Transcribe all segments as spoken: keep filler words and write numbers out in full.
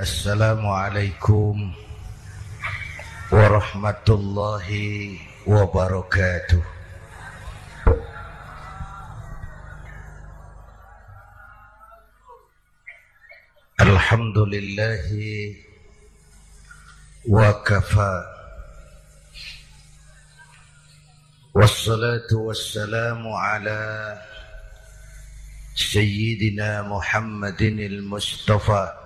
Assalamualaikum warahmatullahi wabarakatuh. Alhamdulillahi wa kafa, wassalatu wassalamu ala Sayyidina Muhammadin al-Mustafa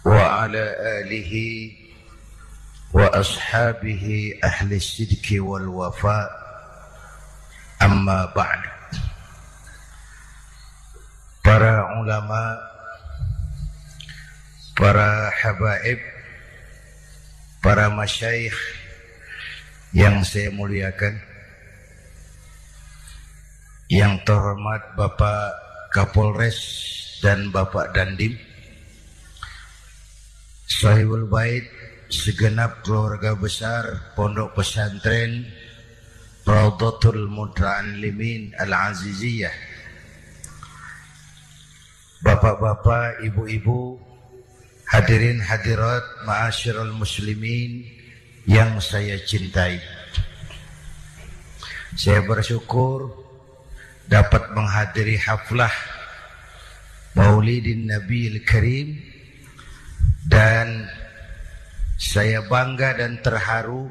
wa ala alihi wa ashabihi ahli sidqi wal wafa, amma ba'd. Para ulama, para habaib, para masyaikh yang saya muliakan, yang terhormat Bapak Kapolres dan Bapak Dandim, Sahibul Bait, segenap keluarga besar Pondok Pesantren Raudhatul Muta'allimin Al-Aziziyah, bapak-bapak, ibu-ibu, hadirin hadirat, ma'asyiral muslimin yang saya cintai. Saya bersyukur dapat menghadiri haflah Maulidin Nabil Karim, dan saya bangga dan terharu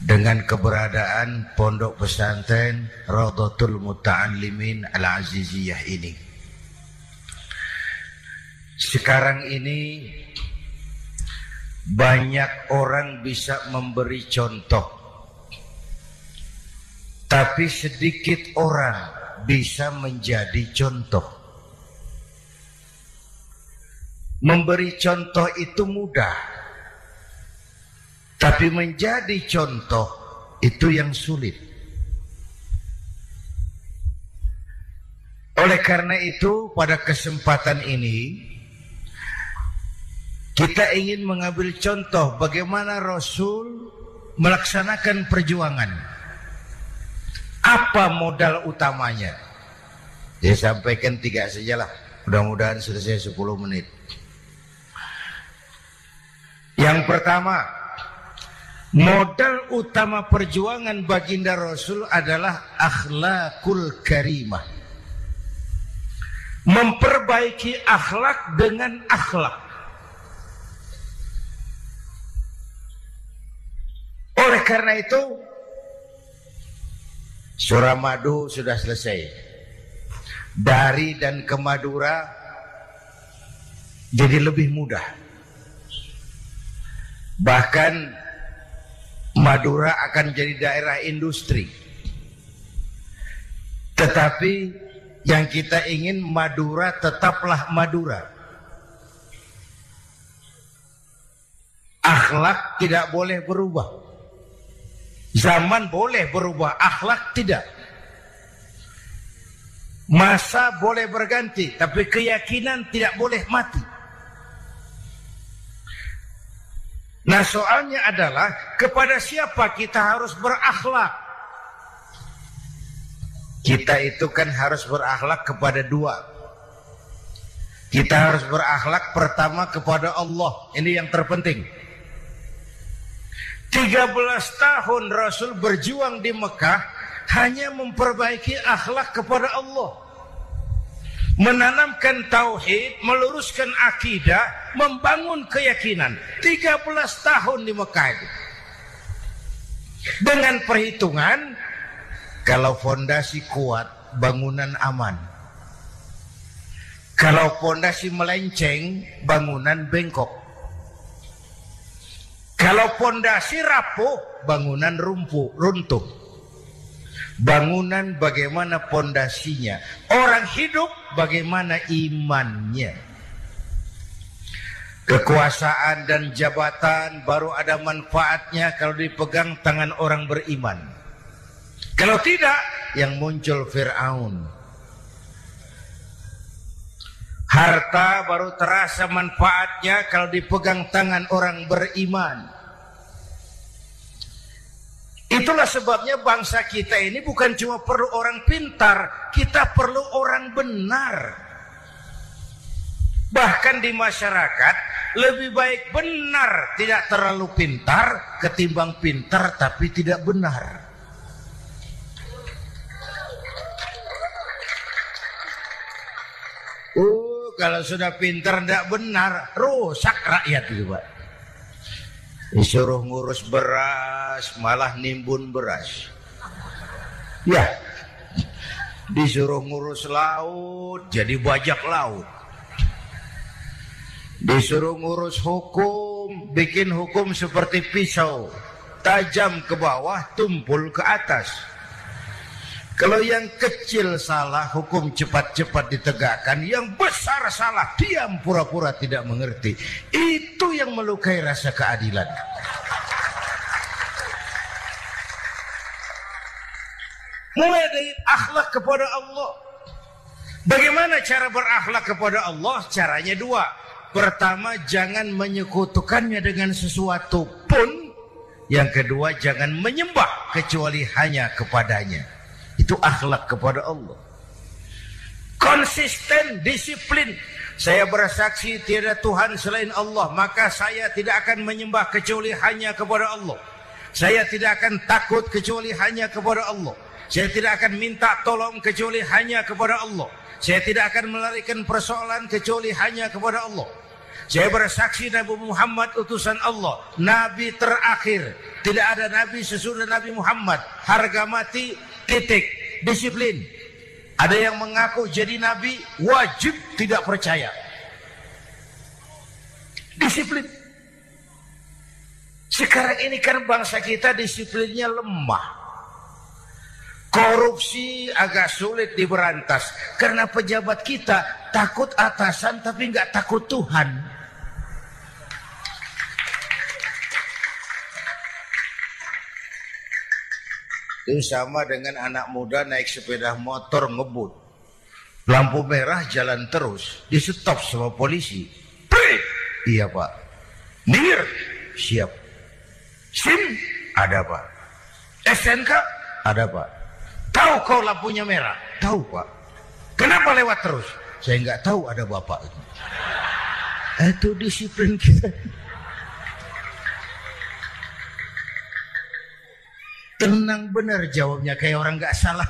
dengan keberadaan Pondok Pesantren Raudhatul Muta'allimin Al-Aziziyah ini. Sekarang ini banyak orang bisa memberi contoh, tapi sedikit orang bisa menjadi contoh. Memberi contoh itu mudah, tapi menjadi contoh itu yang sulit. Oleh karena itu, pada kesempatan ini kita ingin mengambil contoh bagaimana Rasul melaksanakan perjuangan. Apa modal utamanya? Saya sampaikan tiga sajalah, mudah-mudahan selesai sepuluh menit. Yang pertama, modal utama perjuangan baginda Rasul adalah akhlakul karimah. Memperbaiki akhlak dengan akhlak. Oleh karena itu, Suramadu sudah selesai. Dari dan ke Madura jadi lebih mudah. Bahkan Madura akan jadi daerah industri. Tetapi yang kita ingin, Madura tetaplah Madura. Akhlak tidak boleh berubah. Zaman boleh berubah, akhlak tidak. Masa boleh berganti, tapi keyakinan tidak boleh mati. Nah, soalnya adalah kepada siapa kita harus berakhlak? Kita itu kan harus berakhlak kepada dua. Kita harus berakhlak pertama kepada Allah. Ini yang terpenting. tiga belas tahun Rasul berjuang di Mekah hanya memperbaiki akhlak kepada Allah. Menanamkan tauhid, meluruskan akidah, membangun keyakinan. tiga belas tahun di Mekah itu. Dengan perhitungan, kalau fondasi kuat, bangunan aman. Kalau fondasi melenceng, bangunan bengkok. Kalau pondasi rapuh, bangunan rumpuh, runtuh. Bangunan bagaimana pondasinya. Orang hidup bagaimana imannya. Kekuasaan dan jabatan baru ada manfaatnya kalau dipegang tangan orang beriman. Kalau tidak, yang muncul Firaun. Harta baru terasa manfaatnya kalau dipegang tangan orang beriman. Itulah sebabnya bangsa kita ini bukan cuma perlu orang pintar, kita perlu orang benar. Bahkan di masyarakat lebih baik benar tidak terlalu pintar ketimbang pintar tapi tidak benar. Oh, kalau sudah pintar tidak benar, rusak rakyat itu, Pak. Disuruh ngurus beras malah nimbun beras. Ya. Disuruh ngurus laut jadi bajak laut. Disuruh ngurus hukum, bikin hukum seperti pisau, tajam ke bawah, tumpul ke atas. Kalau yang kecil salah, hukum cepat-cepat ditegakkan. Yang besar salah, diam pura-pura tidak mengerti. Itu yang melukai rasa keadilan. Mulai dari akhlak kepada Allah. Bagaimana cara berakhlak kepada Allah? Caranya dua. Pertama, jangan menyekutukannya dengan sesuatu pun. Yang kedua, jangan menyembah kecuali hanya kepadanya. Itu akhlak kepada Allah. Konsisten, disiplin. Saya bersaksi tiada Tuhan selain Allah, maka saya tidak akan menyembah kecuali hanya kepada Allah. Saya tidak akan takut kecuali hanya kepada Allah. Saya tidak akan minta tolong kecuali hanya kepada Allah. Saya tidak akan melarikan persoalan kecuali hanya kepada Allah. Saya bersaksi Nabi Muhammad utusan Allah, Nabi terakhir. Tidak ada Nabi sesudah Nabi Muhammad. Harga mati, titik, disiplin. Ada yang mengaku jadi Nabi, wajib tidak percaya. Disiplin. Sekarang ini kan bangsa kita disiplinnya lemah. Korupsi agak sulit diberantas karena pejabat kita takut atasan tapi nggak takut Tuhan. Itu sama dengan anak muda naik sepeda motor ngebut, lampu merah jalan terus, di stop sama polisi. Prit, iya Pak. Nir, siap. SIM, ada Pak. S N K, ada Pak. Tahu kau lampunya merah? Tahu Pak. Kenapa lewat terus? Saya nggak tahu ada bapak itu. Itu disiplin kita. Tenang benar jawabnya kayak orang nggak salah.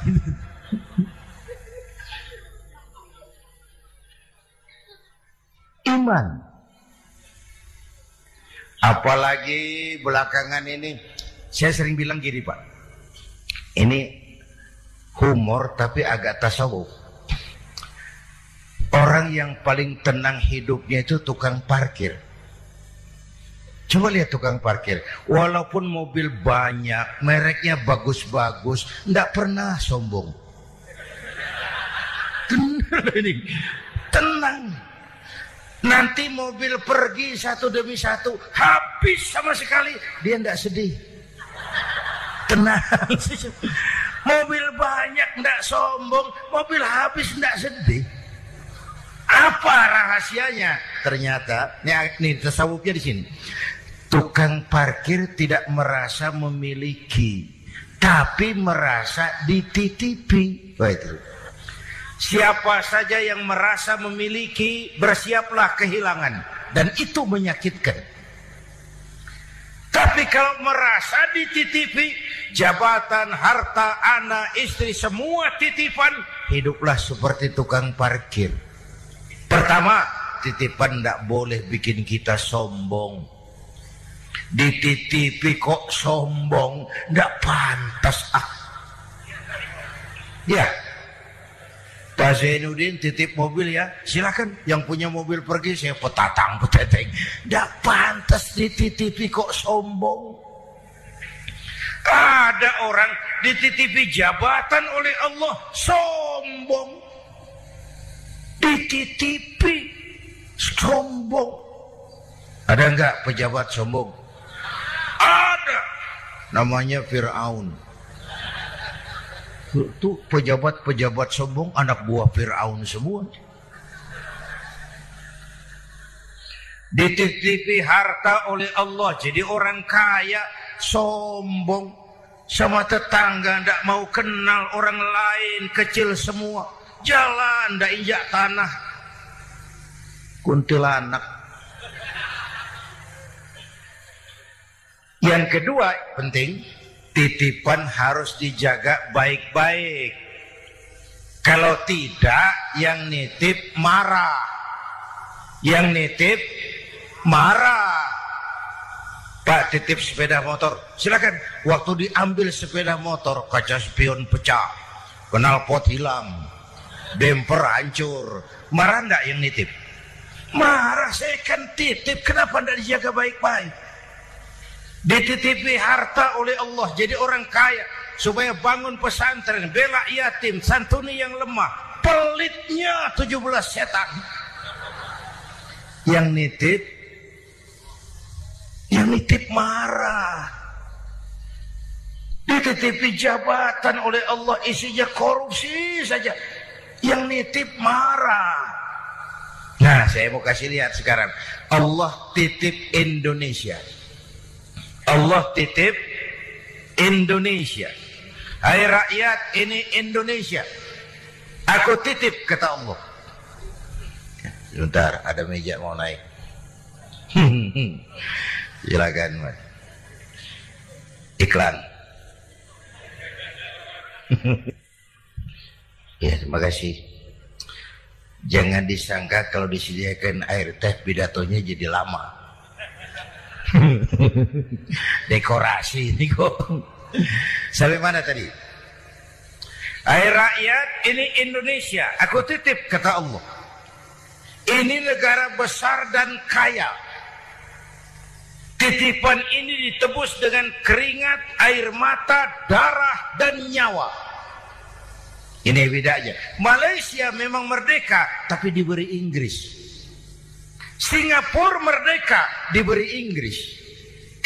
Iman. Apalagi belakangan ini, saya sering bilang gini Pak. Ini humor tapi agak tasawuf. Orang yang paling tenang hidupnya itu tukang parkir. Coba lihat tukang parkir, walaupun mobil banyak, mereknya bagus-bagus, nggak pernah sombong. Benar ini, tenang. Nanti mobil pergi satu demi satu, habis sama sekali, dia nggak sedih. Tenang. Mobil banyak ndak sombong, mobil habis ndak sedih. Apa rahasianya? Ternyata, nih tasawufnya di sini. Tukang parkir tidak merasa memiliki, tapi merasa dititipi. Wah, itu. Siapa saja yang merasa memiliki, bersiaplah kehilangan, dan itu menyakitkan. Tapi kalau merasa dititipi, jabatan, harta, anak, istri, semua titipan, hiduplah seperti tukang parkir. Pertama, titipan tidak boleh bikin kita sombong. Dititipi kok sombong, tidak pantas ah. Ya, Pak Zainuddin titip mobil ya, silakan. Yang punya mobil pergi, saya petatang peteteng. Nggak pantas dititipi kok sombong. Ada orang dititipi jabatan oleh Allah, sombong. Dititipi, sombong. Ada nggak pejabat sombong? Ada. Namanya Firaun. Itu pejabat-pejabat sombong, anak buah Firaun semua. Dititipi harta oleh Allah, jadi orang kaya, sombong. Sama tetangga ndak mau kenal, orang lain kecil semua. Jalan ndak injak tanah. kuntilanak. Yang kedua penting, titipan harus dijaga baik-baik. Kalau tidak, yang nitip marah. Yang nitip marah. Pak titip sepeda motor, silakan. Waktu diambil sepeda motor, kaca spion pecah, knalpot hilang, bemper hancur. Marah enggak yang nitip? Marah, saya kan titip, kenapa enggak dijaga baik-baik? Dititipi harta oleh Allah, jadi orang kaya, supaya bangun pesantren, bela yatim, santuni yang lemah. Pelitnya tujuh belas setan. Yang nitip, yang nitip marah. Dititipi jabatan oleh Allah, isinya korupsi saja. Yang nitip marah. Nah, saya mau kasih lihat sekarang. Allah titip Indonesia. Allah titip Indonesia. Hai rakyat, ini Indonesia. Aku titip, kata Allah. Sebentar, ada meja mau naik. Silakan, Mas. Iklan. Ya, terima kasih. Jangan disangka kalau disediakan air teh pidatonya jadi lama. Dekorasi ini kok. Sampai mana tadi? Hai rakyat, ini Indonesia. Aku titip, kata Allah. Ini negara besar dan kaya. Titipan ini ditebus dengan keringat, air mata, darah, dan nyawa. Ini bedanya. Malaysia memang merdeka, tapi diberi Inggris. Singapura merdeka, diberi Inggris.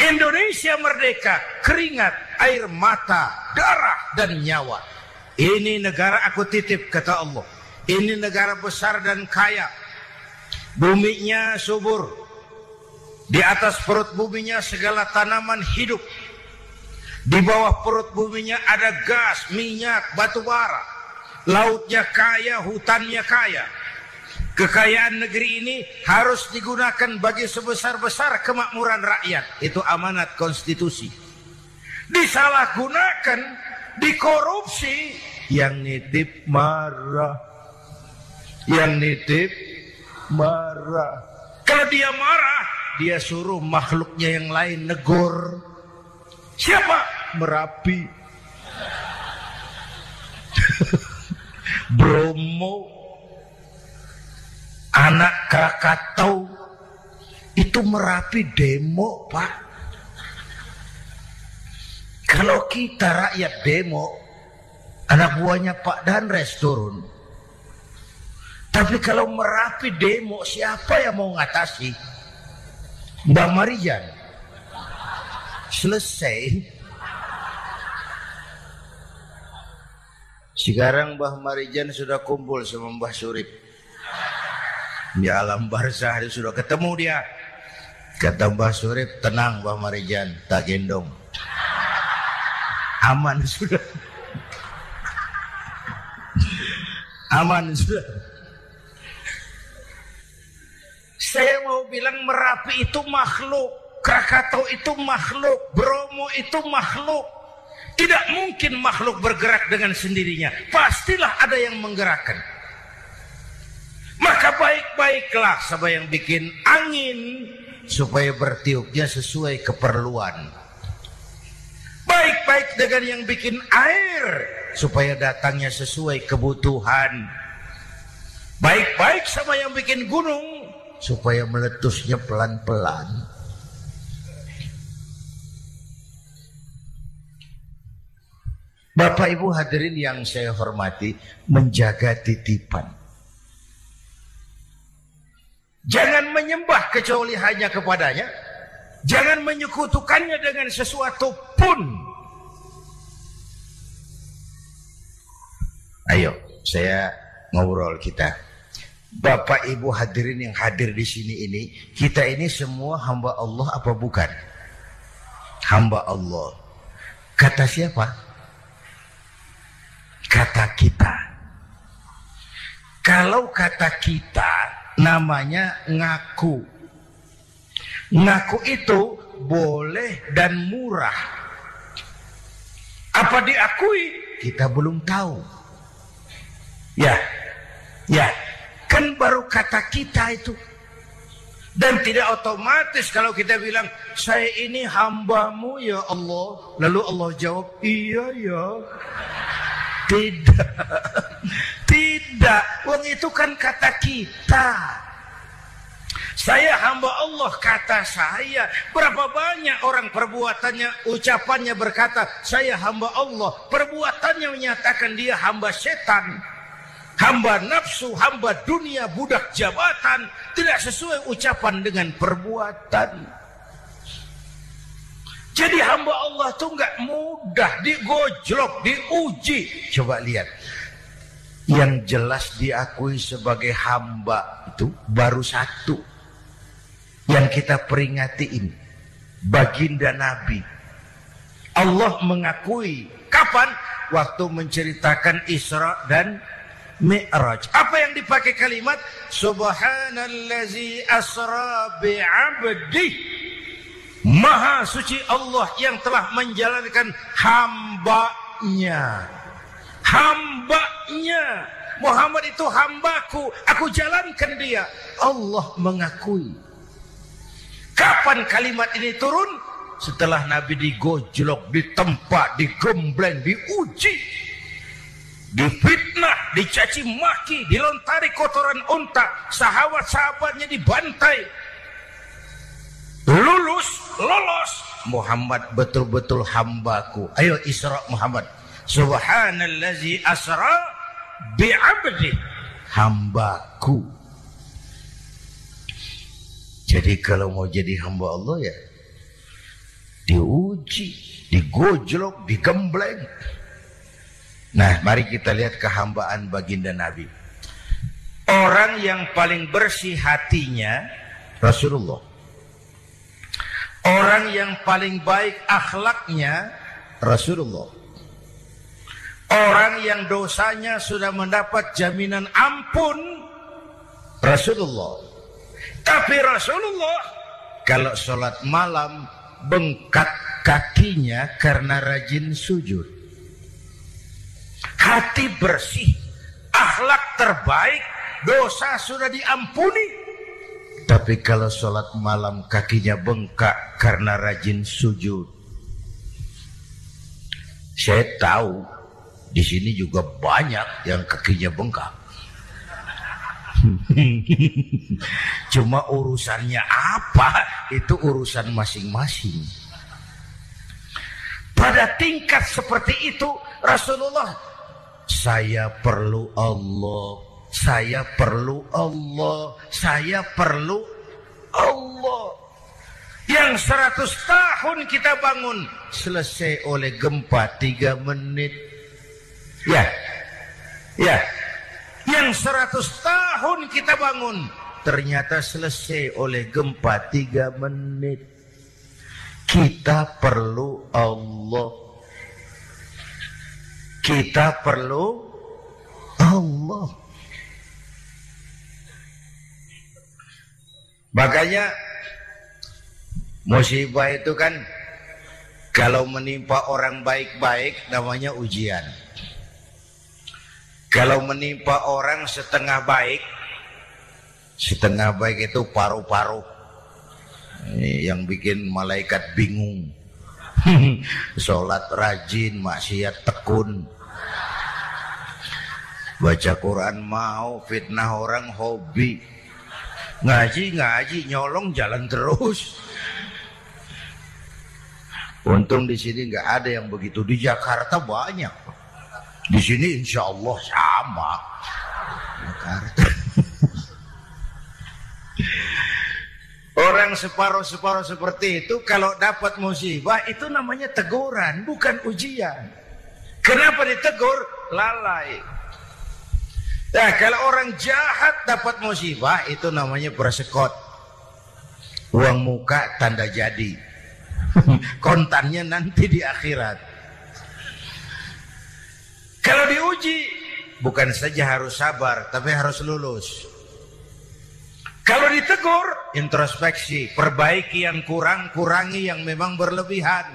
Indonesia merdeka, keringat, air mata, darah, dan nyawa. Ini negara aku titip, kata Allah. Ini negara besar dan kaya. Buminya subur. Di atas perut buminya segala tanaman hidup. Di bawah perut buminya ada gas, minyak, batu bara. Lautnya kaya, hutannya kaya. Kekayaan negeri ini harus digunakan bagi sebesar-besar kemakmuran rakyat. Itu amanat konstitusi. Disalahgunakan, dikorupsi. Yang nitip marah. Yang nitip marah. Kalau dia marah, dia suruh makhluknya yang lain negor. Siapa? Merapi. Bromo. Anak Krakatau. Itu Merapi demo, Pak. Kalau kita rakyat demo, anak buahnya Pak Danres turun. Tapi kalau Merapi demo, siapa yang mau ngatasi? Mbah Marijan. Selesai. Sekarang Mbah Marijan sudah kumpul sama Mbah Surip. Di alam barzah sudah ketemu dia. Kata Mbah Surip, tenang Mbah Marijan, tak gendong. Aman sudah. Aman sudah. Saya mau bilang Merapi itu makhluk, Krakatau itu makhluk, Bromo itu makhluk. Tidak mungkin makhluk bergerak dengan sendirinya. Pastilah ada yang menggerakkan. Maka baik-baiklah sama yang bikin angin, supaya bertiupnya sesuai keperluan. Baik-baik dengan yang bikin air, supaya datangnya sesuai kebutuhan. Baik-baik sama yang bikin gunung, supaya meletusnya pelan-pelan. Bapak Ibu hadirin yang saya hormati, menjaga titipan. Jangan menyembah kecuali hanya kepadanya. Jangan menyekutukannya dengan sesuatu pun. Ayo, saya ngobrol kita. Bapak Ibu hadirin yang hadir di sini ini, kita ini semua hamba Allah apa bukan? Hamba Allah. Kata siapa? Kata kita. Kalau kata kita, namanya ngaku. Ngaku itu boleh dan murah. Apa diakui? Kita belum tahu. Ya, ya, kan baru kata kita itu. Dan tidak otomatis kalau kita bilang, saya ini hambamu ya Allah. Lalu Allah jawab, iya ya. Tidak. Tidak. Wong itu kan kata kita. Saya hamba Allah, kata saya. Berapa banyak orang perbuatannya, ucapannya berkata, saya hamba Allah. Perbuatannya menyatakan dia hamba setan, hamba nafsu, hamba dunia, budak jabatan. Tidak sesuai ucapan dengan perbuatan. Jadi hamba Allah itu nggak mudah digojlok, diuji. Coba lihat. Yang jelas diakui sebagai hamba itu baru satu. Yang kita peringati ini. Baginda Nabi. Allah mengakui. Kapan? Waktu menceritakan Isra dan Mi'raj. Apa yang dipakai kalimat? Subhanallazi asra bi'abdih. Maha suci Allah yang telah menjalankan hambanya. Hambanya. Muhammad itu hambaku. Aku jalankan dia. Allah mengakui. Kapan kalimat ini turun? Setelah Nabi digojlok, ditempa, digembleng, diuji. Difitnah, dicaci maki, dilontari kotoran unta. Sahabat-sahabatnya dibantai. Lulus, lolos. Muhammad betul-betul hambaku. Ayo Isra Muhammad. Subhanallazi asra bi'abdi. Hambaku. Jadi kalau mau jadi hamba Allah ya diuji, digojlok, digembleng. Nah mari kita lihat kehambaan baginda Nabi. Orang yang paling bersih hatinya Rasulullah. Orang yang paling baik akhlaknya Rasulullah. Orang yang dosanya sudah mendapat jaminan ampun Rasulullah. Tapi Rasulullah kalau sholat malam bengkak kakinya karena rajin sujud. Hati bersih, akhlak terbaik, dosa sudah diampuni. Tapi kalau sholat malam kakinya bengkak karena rajin sujud. Saya tahu di sini juga banyak yang kakinya bengkak. Cuma urusannya apa? Itu urusan masing-masing. Pada tingkat seperti itu Rasulullah, saya perlu Allah. Saya perlu Allah. Saya perlu Allah. Yang seratus tahun kita bangun. Selesai oleh gempa tiga menit. Ya. Ya. Yang seratus tahun kita bangun. Ternyata selesai oleh gempa tiga menit. Kita perlu Allah. Kita perlu Allah. Makanya musibah itu kan kalau menimpa orang baik-baik namanya ujian. Kalau menimpa orang setengah baik, setengah baik itu paru-paru. Yang bikin malaikat bingung. Sholat rajin, maksiat tekun. Baca Quran mau, fitnah orang hobi. Ngaji-ngaji, nyolong jalan terus. Untung di sini nggak ada yang begitu. Di Jakarta banyak. Di sini insya Allah sama. Jakarta. Orang separuh-separuh seperti itu kalau dapat musibah itu namanya teguran, bukan ujian. Kenapa ditegur? Lalai. Nah, kalau orang jahat dapat musibah itu namanya persekot. Uang muka tanda jadi. Kontannya nanti di akhirat. Kalau diuji bukan saja harus sabar tapi harus lulus. Kalau ditegur, introspeksi, perbaiki yang kurang, kurangi yang memang berlebihan.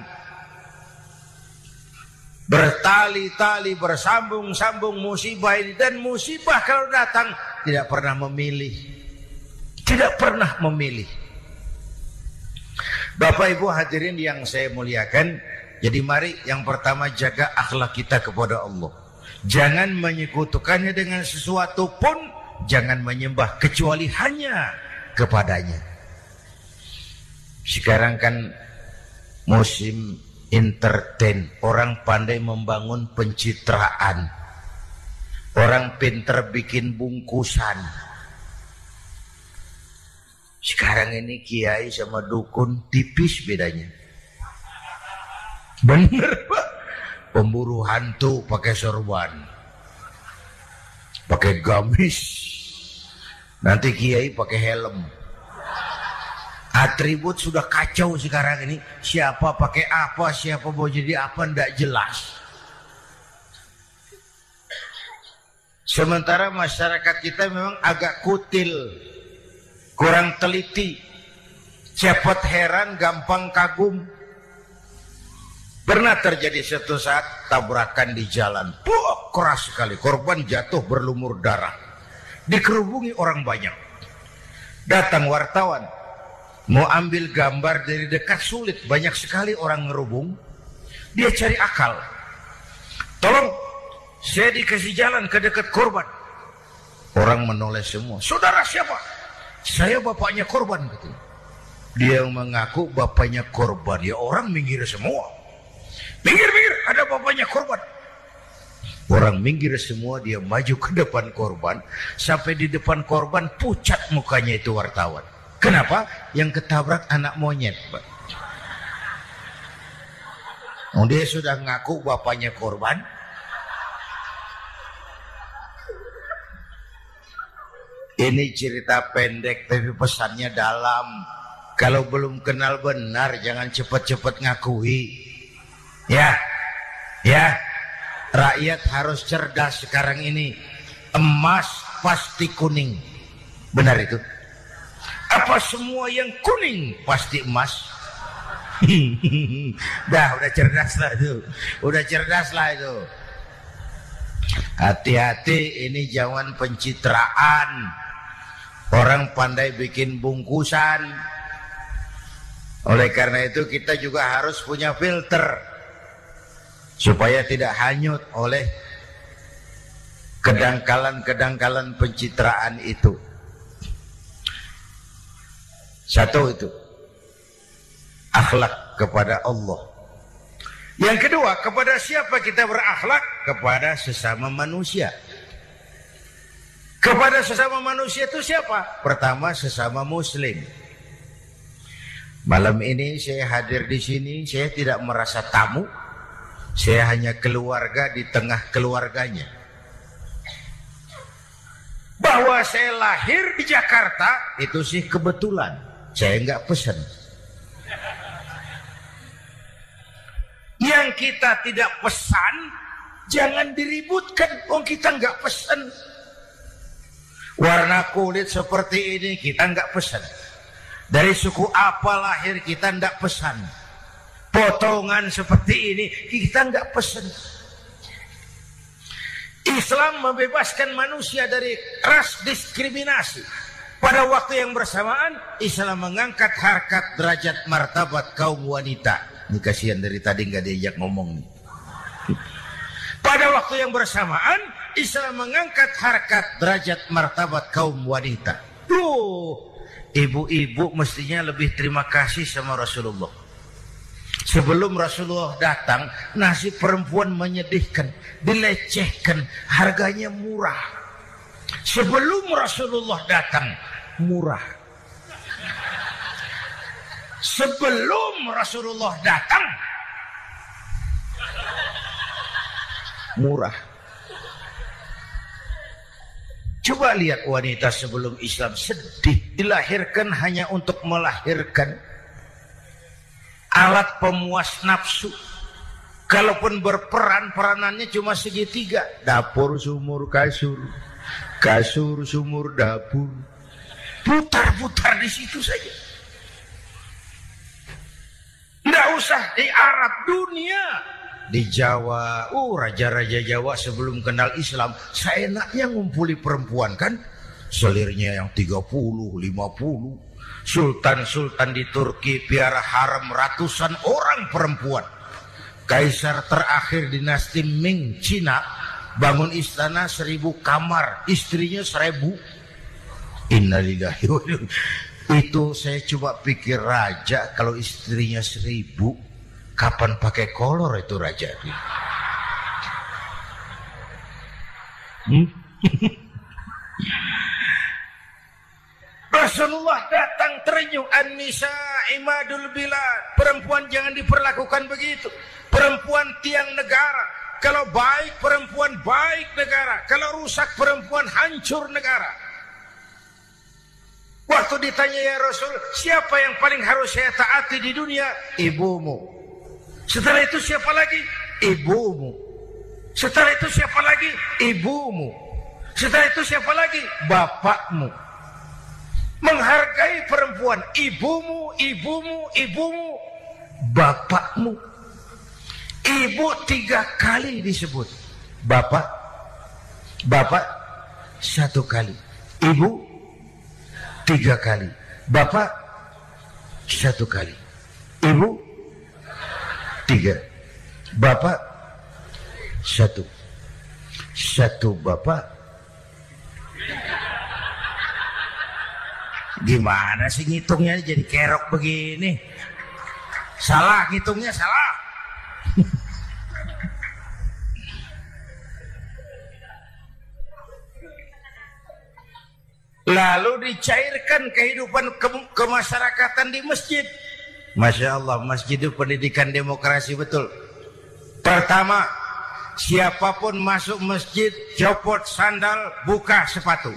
Bertali-tali, bersambung-sambung musibah ini. Dan musibah kalau datang, tidak pernah memilih. Tidak pernah memilih. Bapak Ibu hadirin yang saya muliakan, jadi mari yang pertama jaga akhlak kita kepada Allah. Jangan menyekutukannya dengan sesuatu pun. Jangan menyembah kecuali hanya kepadanya. Sekarang kan musim entertain, orang pandai membangun pencitraan, orang pinter bikin bungkusan. Sekarang ini kiai sama dukun tipis bedanya. Bener Pak, pemburu hantu pakai sorban, pakai gamis. Nanti kiai pakai helm. Atribut sudah kacau sekarang ini. Siapa pakai apa, siapa mau jadi apa, ndak jelas. Sementara masyarakat kita memang agak kutil, kurang teliti, cepat heran, gampang kagum. Pernah terjadi suatu saat tabrakan di jalan, puh, keras sekali, korban jatuh berlumur darah. Dikerubungi orang banyak. Datang wartawan mau ambil gambar dari dekat sulit, banyak sekali orang ngerubung. Dia cari akal, tolong saya dikasih jalan ke dekat korban. Orang menoleh semua, saudara siapa? Saya bapaknya korban. Dia mengaku bapaknya korban. Ya orang minggir semua, minggir-minggir, ada bapaknya korban. Orang minggir semua, dia maju ke depan korban. Sampai di depan korban, pucat mukanya itu wartawan. Kenapa? Yang ketabrak anak monyet, Pak. Oh, dia sudah ngaku bapaknya korban. Ini cerita pendek, tapi pesannya dalam. Kalau belum kenal benar, jangan cepat-cepat ngakui. Ya, ya. Rakyat harus cerdas sekarang ini. Emas pasti kuning. Benar itu? Apa semua yang kuning pasti emas? Dah, udah cerdas lah itu. Udah cerdas lah itu. Hati-hati, ini jangan pencitraan. Orang pandai bikin bungkusan. Oleh karena itu kita juga harus punya filter. Supaya tidak hanyut oleh kedangkalan-kedangkalan pencitraan itu. Satu itu, akhlak kepada Allah. Yang kedua, kepada siapa kita berakhlak? Kepada sesama manusia. Kepada sesama manusia itu siapa? Pertama, sesama muslim. Malam ini saya hadir di sini, saya tidak merasa tamu. Saya hanya keluarga di tengah keluarganya. Bahwa saya lahir di Jakarta, itu sih kebetulan. Saya nggak pesan. Yang kita tidak pesan, jangan diributkan. Oh, kita nggak pesan. Warna kulit seperti ini, kita nggak pesan. Dari suku apa lahir, kita nggak pesan. Potongan seperti ini, kita nggak pesen. Islam membebaskan manusia dari ras diskriminasi. Pada waktu yang bersamaan, Islam mengangkat harkat, derajat, martabat kaum wanita. Ini kasihan dari tadi nggak diajak ngomong nih. Pada waktu yang bersamaan, Islam mengangkat harkat, derajat, martabat kaum wanita. Loh, ibu-ibu mestinya lebih terima kasih sama Rasulullah. Sebelum Rasulullah datang, nasib perempuan menyedihkan, dilecehkan, harganya murah. Sebelum Rasulullah datang, murah. Sebelum Rasulullah datang, murah. Coba lihat wanita sebelum Islam, sedih, dilahirkan hanya untuk melahirkan. Alat pemuas nafsu. Kalaupun berperan, peranannya cuma segitiga. Dapur, sumur, kasur. Kasur, sumur, dapur. putar-putar di situ saja. Tidak usah di Arab dunia, di Jawa. Oh, raja-raja Jawa sebelum kenal Islam, seenaknya ngumpuli perempuan kan? Selirnya yang tiga puluh, lima puluh. Sultan-sultan di Turki piara haram ratusan orang perempuan. Kaisar terakhir dinasti Ming Cina bangun istana seribu kamar, istrinya seribu. Innalillahi wa inna ilaihi raji'un. Itu saya coba pikir, raja kalau istrinya seribu, kapan pakai kolor itu raja? Hmm? Rasulullah datang terenyuh, an-nisa imadul bilad. Perempuan jangan diperlakukan begitu. Perempuan tiang negara. Kalau baik perempuan, baik negara. Kalau rusak perempuan, hancur negara. Waktu ditanya, ya Rasul, siapa yang paling harus saya taati di dunia? Ibumu. Setelah itu siapa lagi? Ibumu. Setelah itu siapa lagi? Ibumu. Setelah itu siapa lagi? Bapakmu. Menghargai perempuan, ibumu, ibumu, ibumu, bapakmu. Ibu tiga kali disebut, bapak, bapak satu kali, ibu tiga kali, bapak satu kali, ibu tiga, bapak satu, satu bapak. Gimana sih ngitungnya jadi kerok begini? Salah ngitungnya, salah. Lalu dicairkan kehidupan ke kemasyarakatan di masjid. Masya Allah, masjid itu pendidikan demokrasi betul. Pertama, siapapun masuk masjid, copot sandal, buka sepatu.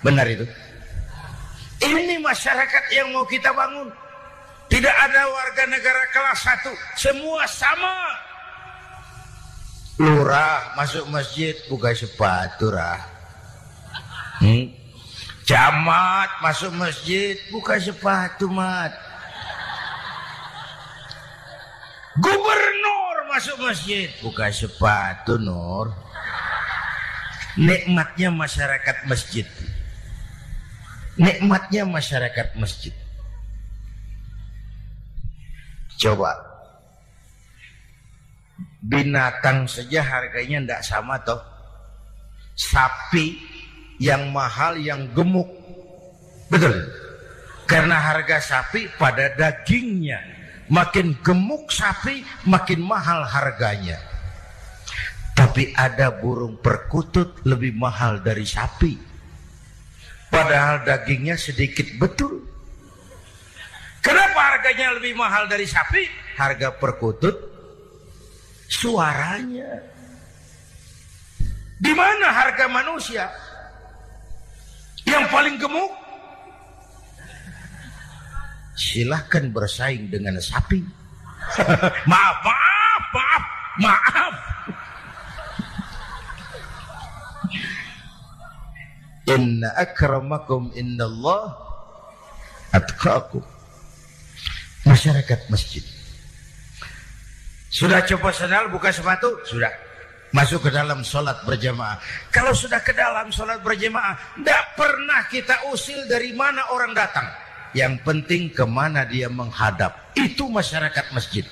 Benar itu? Ini masyarakat yang mau kita bangun. Tidak ada warga negara kelas satu, semua sama. Lurah masuk masjid buka sepatu, rah. Hmm? Camat masuk masjid buka sepatu, mat. Gubernur masuk masjid buka sepatu, nur. Nikmatnya masyarakat masjid. Nikmatnya masyarakat masjid. Coba binatang saja harganya tidak sama toh. Sapi yang mahal, yang gemuk, betul. Karena harga sapi pada dagingnya. Makin gemuk sapi, makin mahal harganya. Tapi ada burung perkutut lebih mahal dari sapi. Padahal dagingnya sedikit betul. Kenapa harganya lebih mahal dari sapi? Harga perkutut suaranya. Di mana harga manusia? Yang paling gemuk? Silahkan bersaing dengan sapi. Maaf, maaf, maaf, maaf. Inna akramakum indallah atqakum. Masyarakat masjid. Sudah coba sandal, buka sepatu? Sudah. Masuk ke dalam sholat berjamaah. Kalau sudah ke dalam sholat berjamaah, tidak pernah kita usil dari mana orang datang. Yang penting kemana dia menghadap. Itu masyarakat masjid.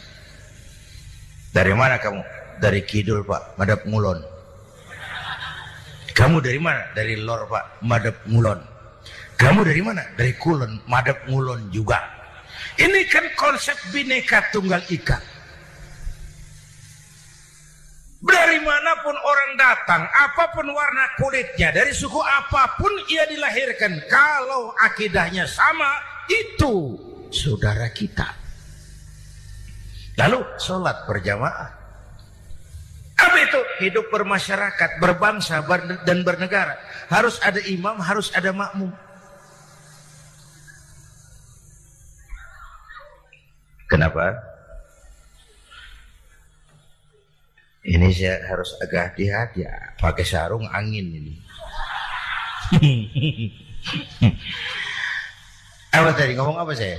Dari mana kamu? Dari kidul, Pak. Madap ngulon. Kamu dari mana? Dari lor, Pak. Madep ngulon. Kamu dari mana? Dari kulon. Madep ngulon juga. Ini kan konsep Bineka Tunggal Ika. Dari manapun orang datang, apapun warna kulitnya, dari suku apapun ia dilahirkan, kalau akidahnya sama, itu saudara kita. Lalu sholat berjamaah. Apa itu? Hidup bermasyarakat, berbangsa, dan bernegara. Harus ada imam, harus ada makmum. Kenapa? Ini saya harus agak hati-hati ya. Pakai sarung angin ini. Apa tadi ngomong apa saya?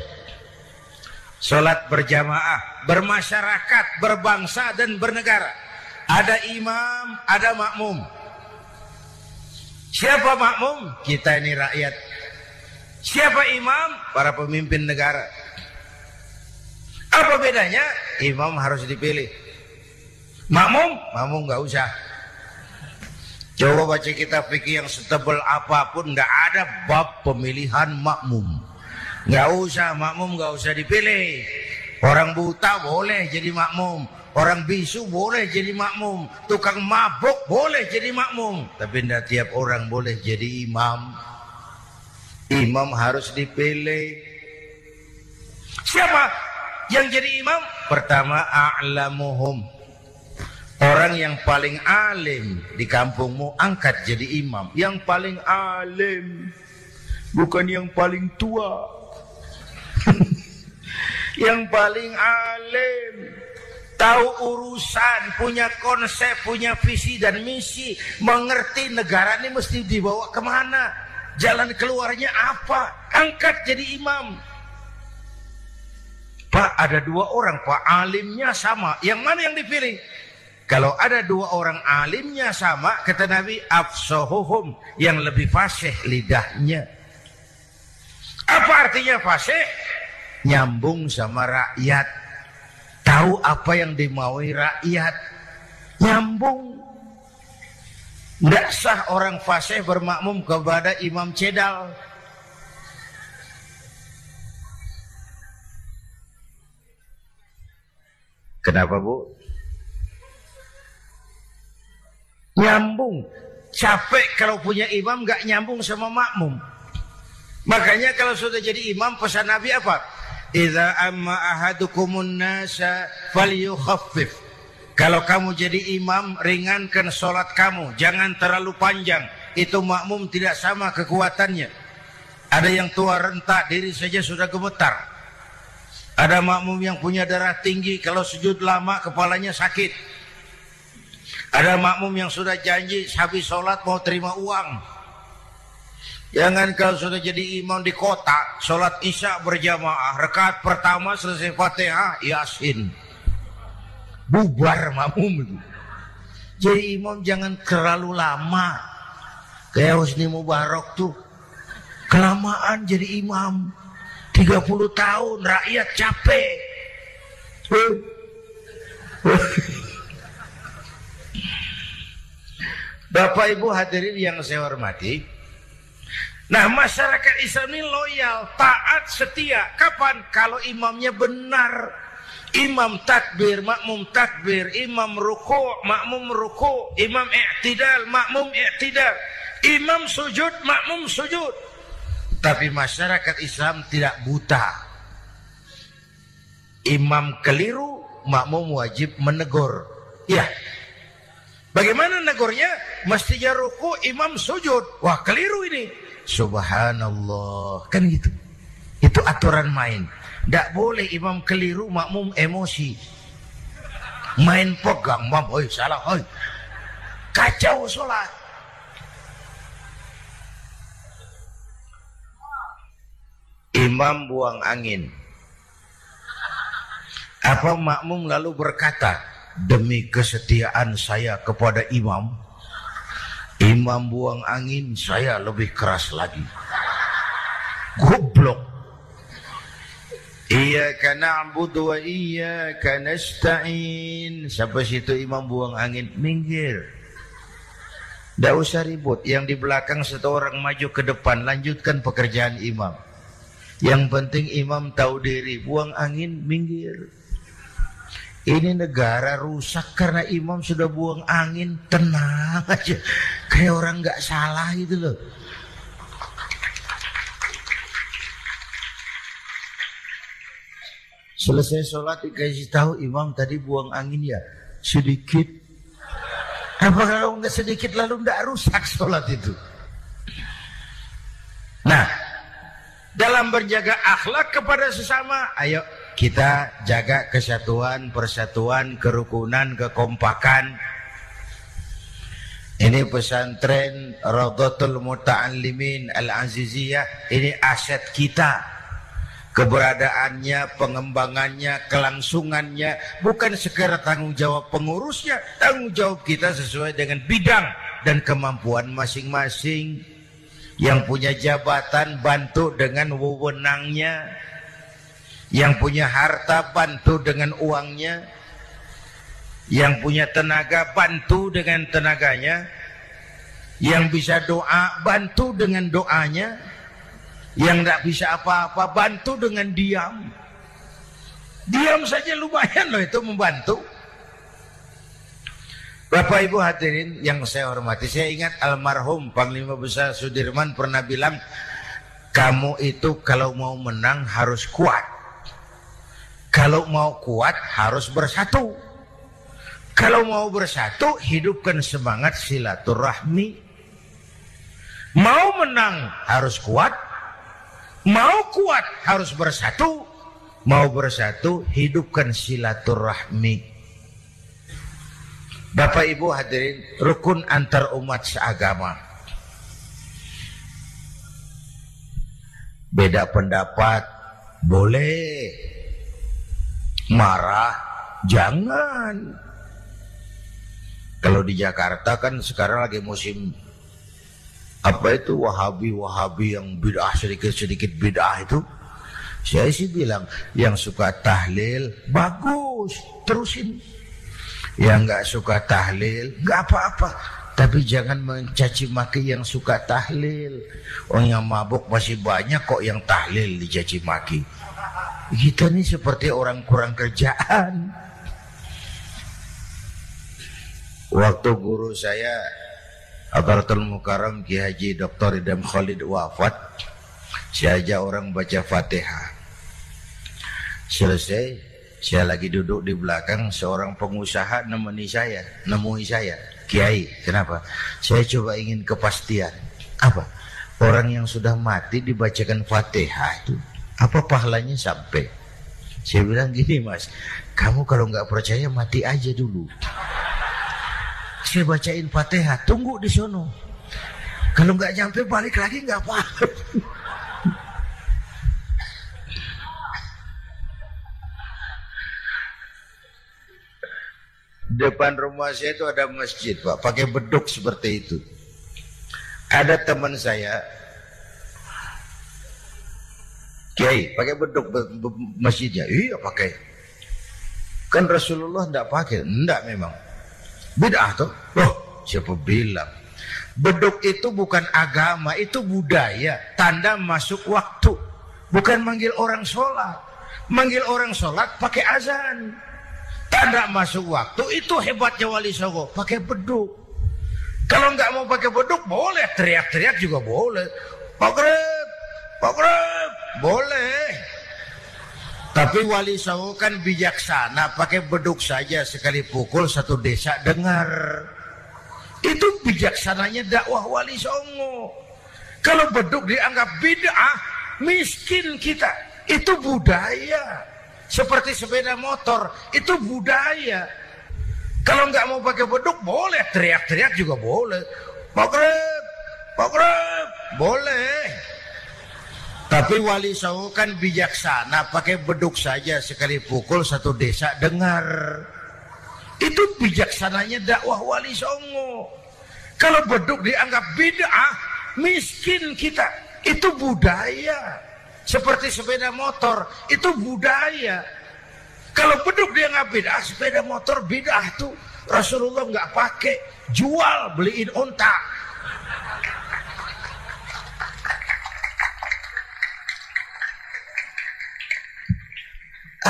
Sholat berjamaah, bermasyarakat, berbangsa dan bernegara. Ada imam, ada makmum. Siapa makmum? Kita ini rakyat. Siapa imam? Para pemimpin negara. Apa bedanya? Imam harus dipilih. Makmum? Makmum nggak usah. Coba baca kitab fikih yang setebal apapun, nggak ada bab pemilihan makmum. Nggak usah makmum, nggak usah dipilih. Orang buta boleh jadi makmum, orang bisu boleh jadi makmum, tukang mabuk boleh jadi makmum. Tapi nggak tiap orang boleh jadi imam. Imam harus dipilih. Siapa yang jadi imam? Pertama, a'lamuhum, orang yang paling alim di kampungmu angkat jadi imam. Yang paling alim, bukan yang paling tua. Yang paling alim, tahu urusan, punya konsep, punya visi dan misi, mengerti negara ini mesti dibawa kemana, jalan keluarnya apa. Angkat jadi imam. Pak, ada dua orang pak, alimnya sama, yang mana yang dipilih? Kalau ada dua orang alimnya sama, kata Nabi, afsahuhum, yang lebih fasih lidahnya. Apa artinya fasih? Nyambung sama rakyat. Tahu apa yang dimaui rakyat. Nyambung. Nggak sah orang fasih bermakmum kepada imam cedal. Kenapa, Bu? Nyambung. Capek kalau punya imam gak nyambung sama makmum. Makanya kalau sudah jadi imam, pesan Nabi apa? Idza amma ahadukumun nasa falyukhaffif. Kalau kamu jadi imam, ringankan sholat kamu, jangan terlalu panjang. Itu makmum tidak sama kekuatannya. Ada yang tua rentak, diri saja sudah gemetar. Ada makmum yang punya darah tinggi, kalau sujud lama kepalanya sakit. Ada makmum yang sudah janji habis sholat mau terima uang. Jangan kalau sudah jadi imam di kota, sholat isya berjamaah, rakaat pertama selesai fatihah, yasin. Bubar makmum itu. Jadi imam jangan terlalu lama. Kayak Usni Mubarak tuh, kelamaan jadi imam. tiga puluh tahun, rakyat capek. Bapak Ibu hadirin yang saya hormati, nah masyarakat Islam ini loyal, taat, setia. Kapan? Kalau imamnya benar. Imam takbir, makmum takbir. Imam ruku', makmum ruku'. Imam i'tidal, makmum i'tidal. Imam sujud, makmum sujud. Tapi masyarakat Islam tidak buta. Imam keliru, makmum wajib menegur. Ya. Bagaimana negurnya? Mestinya ruku, imam sujud. Wah, keliru ini. Subhanallah. Kan gitu. Itu aturan main. Tidak boleh imam keliru, makmum emosi. Main pegang, mam, oi, salah, oi. Kacau sholat. Imam buang angin. Apa makmum lalu berkata, demi kesetiaan saya kepada imam, imam buang angin, saya lebih keras lagi. Goblok. Iyyaka na'budu wa iyyaka nasta'in. Sampai situ imam buang angin, minggir. Tidak usah ribut. Yang di belakang satu orang maju ke depan, lanjutkan pekerjaan imam. Yang penting imam tahu diri. Buang angin, minggir. Ini negara rusak karena imam sudah buang angin. Tenang aja, kayak orang nggak salah gitu loh. Selesai sholat dikasih tahu, imam tadi buang angin ya sedikit. Apa kalau nggak sedikit lalu nggak rusak sholat itu? Nah, dalam berjaga akhlak kepada sesama, ayo kita jaga kesatuan, persatuan, kerukunan, kekompakan. Ini pesantren Raudhatul Muta'allimin Al-Aziziyah. Ini aset kita. keberadaannya, pengembangannya, kelangsungannya, bukan sekedar tanggung jawab pengurusnya, tanggung jawab kita sesuai dengan bidang dan kemampuan masing-masing. Yang punya jabatan bantu dengan wewenangnya, yang punya harta bantu dengan uangnya, yang punya tenaga bantu dengan tenaganya, yang bisa doa bantu dengan doanya, yang tidak bisa apa-apa bantu dengan diam. Diam saja lumayan loh itu membantu. Bapak Ibu hadirin yang saya hormati, saya ingat almarhum Panglima Besar Sudirman pernah bilang, kamu itu kalau mau menang harus kuat, kalau mau kuat harus bersatu, kalau mau bersatu hidupkan semangat silaturahmi. Mau menang harus kuat, mau kuat harus bersatu, mau bersatu hidupkan silaturahmi. Bapak Ibu hadirin, rukun antar umat seagama, beda pendapat boleh, marah jangan. Kalau di Jakarta kan sekarang lagi musim apa itu Wahabi-Wahabi yang bid'ah, sedikit-sedikit bid'ah itu. Saya sih bilang yang suka tahlil bagus, terusin. Yang nggak suka tahlil nggak apa-apa, tapi jangan mencaci maki yang suka tahlil. Orang yang mabuk masih banyak kok yang tahlil dicaci maki. Kita nih seperti orang kurang kerjaan. Waktu guru saya Abaratul Mukaram Ki Haji Doktor Idham Khalid wafat, saya ajak orang baca Fatihah. Selesai, saya lagi duduk di belakang, seorang pengusaha nemeni saya, nemui saya. Kiai, kenapa? Saya coba ingin kepastian. Apa? Orang yang sudah mati dibacakan Fatihah itu, apa pahalanya sampai? Saya bilang gini, Mas, kamu kalau nggak percaya mati aja dulu. Saya bacain Fatihah, tunggu di sono. Kalau nggak nyampe balik lagi nggak apa-apa. Depan rumah saya itu ada masjid, Pak, pakai beduk seperti itu. Ada teman saya, Kiai, pakai beduk be be masjidnya. Iya pakai. Kan Rasulullah tidak pakai, tidak memang. Bid'ah toh? Oh, siapa bilang? Beduk itu bukan agama, itu budaya. Tanda masuk waktu, bukan manggil orang sholat. Manggil orang sholat pakai azan. Tanda masuk waktu, itu hebatnya Wali Songo, pakai beduk. Kalau nggak mau pakai beduk boleh, teriak-teriak juga boleh. Maghrib, maghrib, boleh. Tapi Wali Songo kan bijaksana, pakai beduk saja sekali pukul satu desa dengar. Itu bijaksananya dakwah Wali Songo. Kalau beduk dianggap bid'ah, miskin kita. Itu budaya. Seperti sepeda motor, itu budaya. Kalau nggak mau pakai beduk boleh, teriak-teriak juga boleh. Maghrib, maghrib, boleh. Tapi Wali Songo kan bijaksana, pakai beduk saja sekali pukul satu desa dengar. Itu bijaksananya dakwah Wali Songo. Kalau beduk dianggap bid'ah, miskin kita. Itu budaya. Seperti sepeda motor, itu budaya. Kalau beduk dia nggak bid'ah, sepeda motor bid'ah tuh. Rasulullah nggak pakai, jual beliin unta.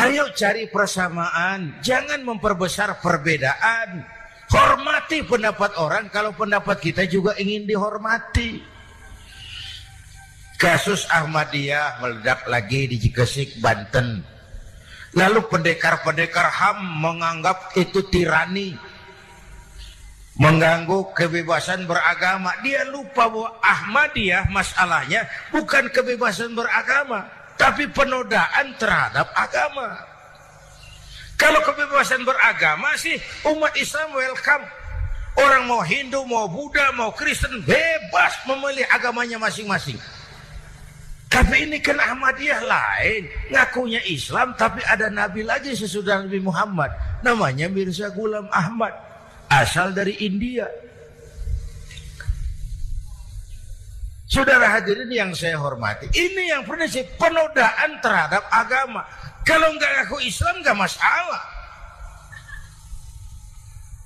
Ayo cari persamaan, jangan memperbesar perbedaan. Hormati pendapat orang kalau pendapat kita juga ingin dihormati. Kasus Ahmadiyah meledak lagi di Cikeusik, Banten. Lalu pendekar-pendekar H A M menganggap itu tirani, mengganggu kebebasan beragama. Dia lupa bahwa Ahmadiyah masalahnya bukan kebebasan beragama, tapi penodaan terhadap agama. Kalau kebebasan beragama sih umat Islam welcome. Orang mau Hindu, mau Buddha, mau Kristen bebas memilih agamanya masing-masing. Tapi ini kan Ahmadiyah lain, ngakunya Islam tapi ada nabi lagi sesudah Nabi Muhammad, namanya Mirza Ghulam Ahmad, asal dari India. Saudara hadirin yang saya hormati, ini yang prinsip penodaan terhadap agama. Kalau nggak ngaku Islam nggak masalah.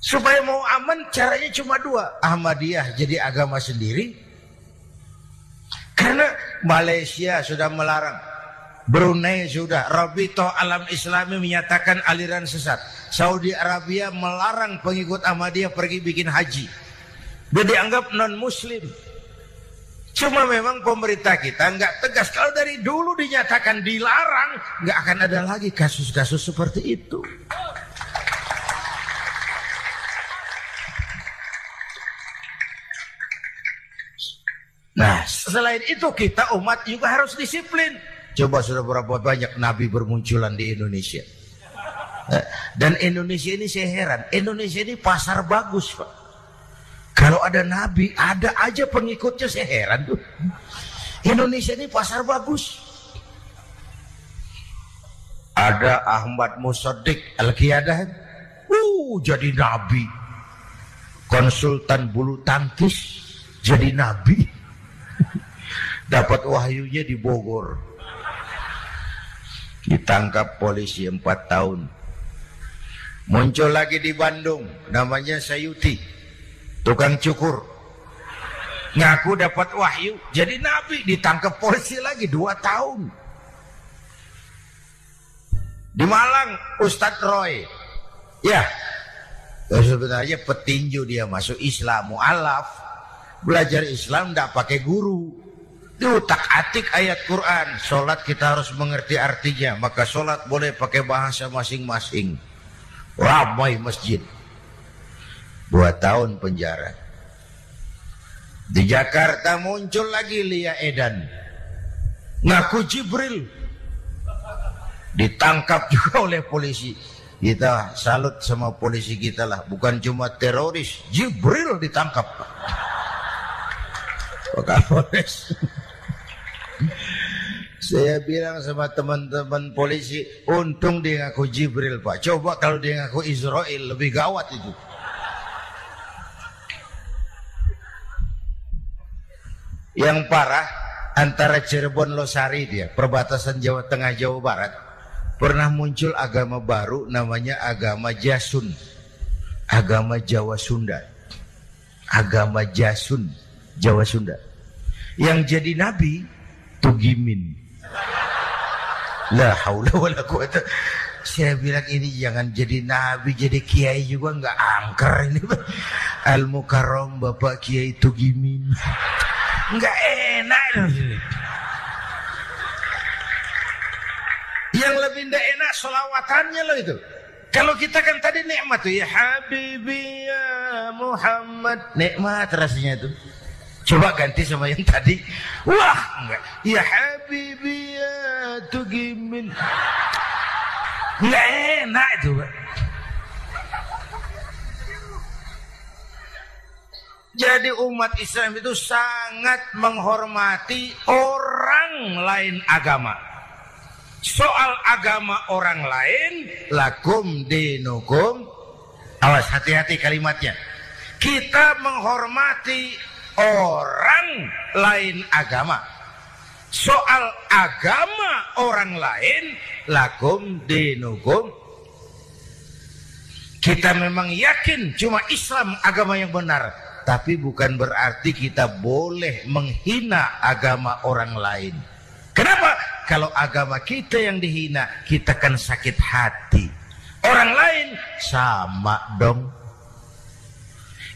Supaya mau aman caranya cuma dua, Ahmadiyah jadi agama sendiri. Karena Malaysia sudah melarang, Brunei sudah, Rabito Alam Islami menyatakan aliran sesat, Saudi Arabia melarang pengikut Ahmadiyah pergi bikin haji, dia dianggap non muslim. Cuma memang pemerintah kita nggak tegas. Kalau dari dulu dinyatakan dilarang, nggak akan ada lagi kasus-kasus seperti itu. Nah, selain itu kita umat juga harus disiplin. Coba sudah berapa banyak nabi bermunculan di Indonesia. Dan Indonesia ini saya heran, Indonesia ini pasar bagus, Pak. Kalau ada nabi, ada aja pengikutnya, saya heran tuh. Indonesia ini pasar bagus. Ada Ahmad Musaddiq Al-Qiyadah, uh, jadi nabi. Konsultan bulu tangkis, jadi nabi. Dapat wahyunya di Bogor. Ditangkap polisi empat tahun. Muncul lagi di Bandung, namanya Sayuti. Tukang cukur, ngaku dapat wahyu jadi nabi, ditangkap polisi lagi dua tahun. Di Malang Ustadz Roy, ya sebenarnya petinju, dia masuk Islam mu'alaf, belajar Islam tidak pakai guru, diutak-atik ayat Quran. Sholat kita harus mengerti artinya, maka sholat boleh pakai bahasa masing-masing. Ramai masjid, dua tahun penjara. Di Jakarta muncul lagi Lia Edan, ngaku Jibril, ditangkap juga oleh polisi. Kita salut sama polisi kita lah, bukan cuma teroris, Jibril ditangkap. Kapolres. Saya bilang sama teman-teman polisi, untung dia ngaku Jibril, Pak. Coba kalau dia ngaku Israel lebih gawat itu. Yang parah antara Cirebon Losari, dia perbatasan Jawa Tengah Jawa Barat, pernah muncul agama baru namanya agama Jasun, agama Jawa Sunda, agama Jasun Jawa Sunda. Yang jadi nabi Tugimin. La haula wala quwata. Saya bilang ini jangan jadi nabi, jadi kiai juga nggak angker ini. Al Mukaram Bapak Kiai Tugimin. Nggak enak. Yang lebih nggak enak selawatannya loh itu. Kalau kita kan tadi nikmat tuh, ya Habibi ya Muhammad, nikmat rasanya itu. Coba ganti sama yang tadi. Wah, enggak. Ya Habibi ya Tugimin. Nggak enak itu, Pak. Jadi umat Islam itu sangat menghormati orang lain agama. Soal agama orang lain, lakum dinukum. Awas, hati-hati kalimatnya. Kita menghormati orang lain agama. Soal agama orang lain, lakum dinukum. Kita memang yakin cuma Islam agama yang benar. Tapi bukan berarti kita boleh menghina agama orang lain. Kenapa? Kalau agama kita yang dihina, kita kan sakit hati. Orang lain sama dong.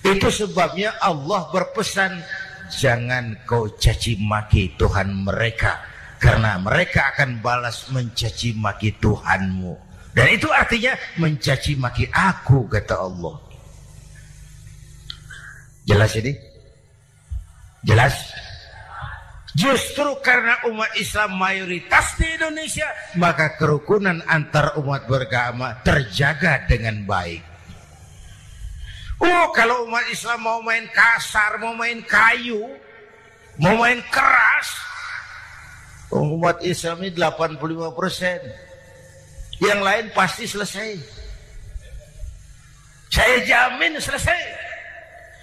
Itu sebabnya Allah berpesan, jangan kau caci maki Tuhan mereka, karena mereka akan balas mencaci maki Tuhanmu. Dan itu artinya mencaci maki aku, kata Allah. Jelas ini? Jelas? Justru karena umat Islam mayoritas di Indonesia, maka kerukunan antar umat beragama terjaga dengan baik. Oh, kalau umat Islam mau main kasar, mau main kayu, mau main keras, Umat Islam ini delapan puluh lima persen, yang lain pasti selesai. Saya jamin selesai.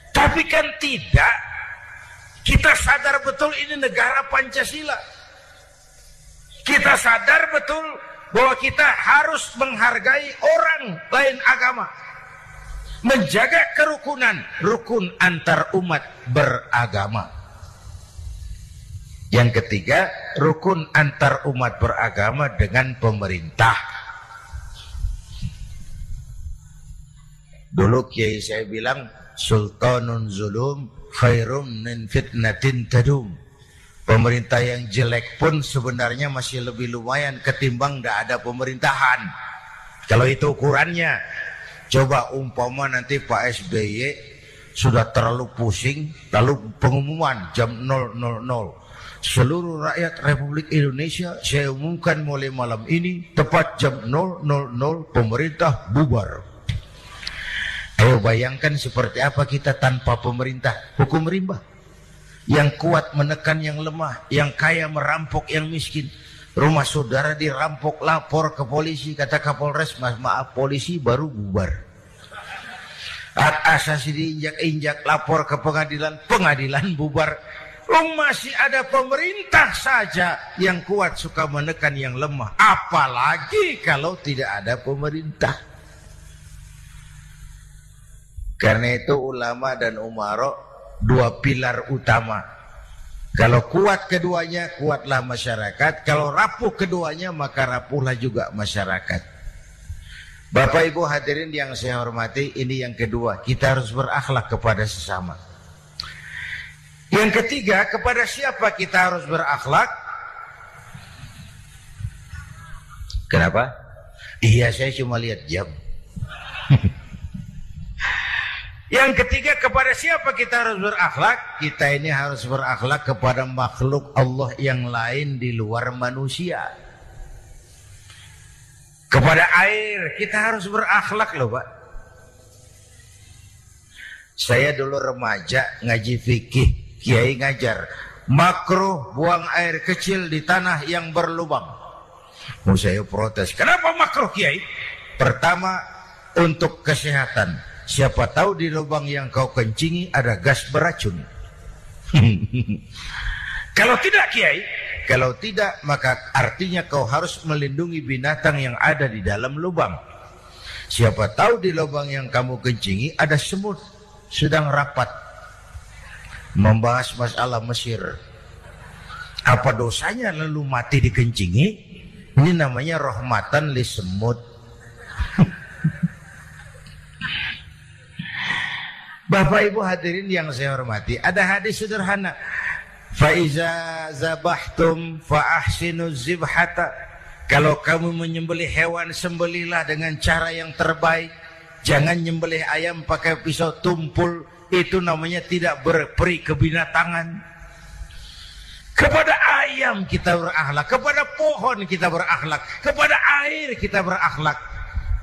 Tapi kan tidak. Kita sadar betul ini negara Pancasila. Kita sadar betul bahwa kita harus menghargai orang lain agama, menjaga kerukunan, rukun antar umat beragama. Yang ketiga, rukun antar umat beragama dengan pemerintah. Dulu kiai saya bilang, sultanun zulum khairum min fitnatin tadum. Pemerintah yang jelek pun sebenarnya masih lebih lumayan ketimbang tidak ada pemerintahan. Kalau itu ukurannya. Coba umpama nanti Pak S B Y sudah terlalu pusing, lalu pengumuman jam nol nol nol. Seluruh rakyat Republik Indonesia saya umumkan mulai malam ini, tepat jam nol nol nol pemerintah bubar. Ayo bayangkan seperti apa kita tanpa pemerintah. Hukum rimba. Yang kuat menekan yang lemah, yang kaya merampok yang miskin. Rumah saudara dirampok, lapor ke polisi. Kata Kapolres, mas maaf polisi baru bubar. Hak asasi diinjak-injak, lapor ke pengadilan, pengadilan bubar. Oh, masih ada pemerintah saja yang kuat suka menekan yang lemah, apalagi kalau tidak ada pemerintah. Karena itu ulama dan umaro dua pilar utama. Kalau kuat keduanya, kuatlah masyarakat. Kalau rapuh keduanya, maka rapuhlah juga masyarakat. Bapak Ibu hadirin yang saya hormati, ini yang kedua. Kita harus berakhlak kepada sesama. Yang ketiga, kepada siapa kita harus berakhlak? Kenapa? Iya, saya cuma lihat jam. Yang ketiga, kepada siapa kita harus berakhlak? Kita ini harus berakhlak kepada makhluk Allah yang lain di luar manusia. Kepada air, kita harus berakhlak loh Pak. Saya dulu remaja ngaji fikih, kiai ngajar. Makruh buang air kecil di tanah yang berlubang. Mau saya protes, kenapa makruh kiai? Pertama, untuk kesehatan. Siapa tahu di lubang yang kau kencingi ada gas beracun. Kalau tidak kiai, kalau tidak maka artinya kau harus melindungi binatang yang ada di dalam lubang. Siapa tahu di lubang yang kamu kencingi ada semut sedang rapat. Membahas masalah Mesir. Apa dosanya lalu mati dikencingi? Ini namanya rahmatan li semut. Bapak Ibu hadirin yang saya hormati, ada hadis sederhana. Faiza zabahtum faahsinu zibhata. Kalau kamu menyembelih hewan, sembelihlah dengan cara yang terbaik. Jangan nyembelih ayam pakai pisau tumpul. Itu namanya tidak berperi kebinatangan. Kepada ayam kita berakhlak, kepada pohon kita berakhlak, kepada air kita berakhlak.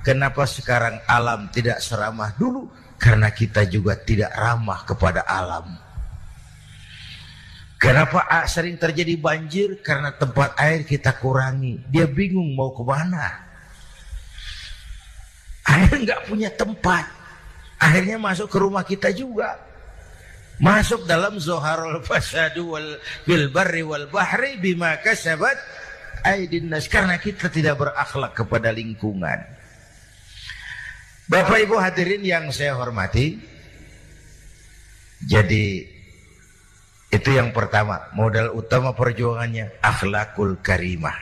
Kenapa sekarang alam tidak seramah dulu? Karena kita juga tidak ramah kepada alam. Kenapa sering terjadi banjir? Karena tempat air kita kurangi. Dia bingung mau kemana. Air nggak punya tempat. Akhirnya masuk ke rumah kita juga. Masuk dalam zoharul fasadu wal bil barri wal bahri bima kasabat aydin nas. Karena kita tidak berakhlak kepada lingkungan. Bapak Ibu hadirin yang saya hormati, jadi itu yang pertama, modal utama perjuangannya akhlakul karimah.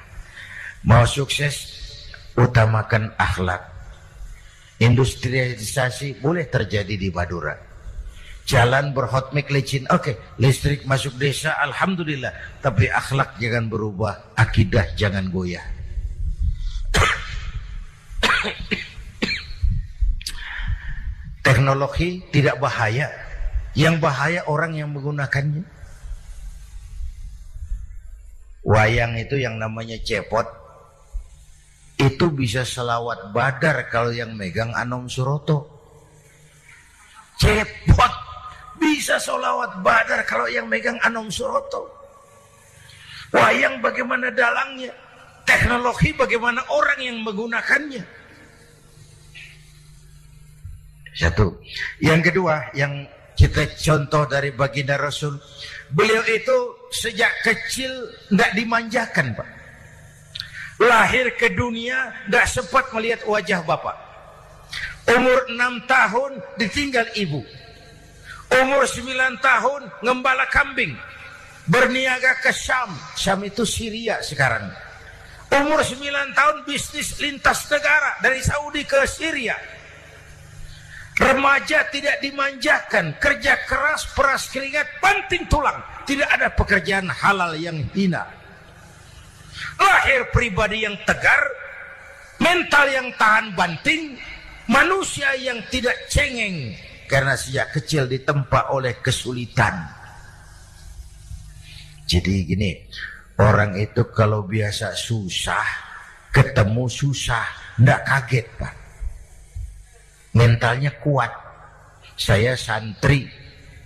Mau sukses, utamakan akhlak. Industrialisasi boleh terjadi di Madura. Jalan berhotmik licin, oke, okay. Listrik masuk desa, alhamdulillah. Tapi akhlak jangan berubah, akidah jangan goyah. Teknologi tidak bahaya. Yang bahaya orang yang menggunakannya. Wayang itu yang namanya Cepot. Itu bisa selawat badar kalau yang megang Anom Suroto. Cepot bisa selawat badar kalau yang megang Anom Suroto. Wayang bagaimana dalangnya, teknologi bagaimana orang yang menggunakannya. Satu. Yang kedua, yang kita contoh dari baginda Rasul, beliau itu sejak kecil tidak dimanjakan, Pak. Lahir ke dunia tidak sempat melihat wajah bapak. Umur enam tahun ditinggal ibu. Umur sembilan tahun ngembala kambing, berniaga ke Syam. Syam itu Syria sekarang. Umur sembilan tahun bisnis lintas negara dari Saudi ke Syria. Remaja tidak dimanjakan, kerja keras, peras keringat, banting tulang. Tidak ada pekerjaan halal yang hina. Lahir pribadi yang tegar, mental yang tahan banting, manusia yang tidak cengeng karena sejak kecil ditempa oleh kesulitan. Jadi gini, orang itu kalau biasa susah, ketemu susah, ndak kaget, Pak. Mentalnya kuat. Saya santri,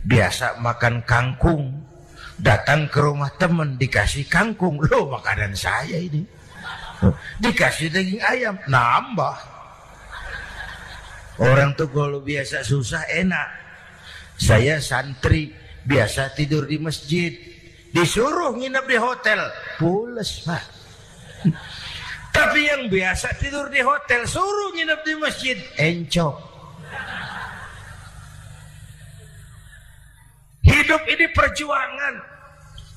biasa makan kangkung, datang ke rumah temen dikasih kangkung, loh makanan saya ini. Dikasih daging ayam, nambah. Orang tuh kalau biasa susah enak. Saya santri, biasa tidur di masjid, disuruh nginep di hotel, pules, Pak. Tapi yang biasa tidur di hotel, suruh nginep di masjid, encok. Hidup ini perjuangan.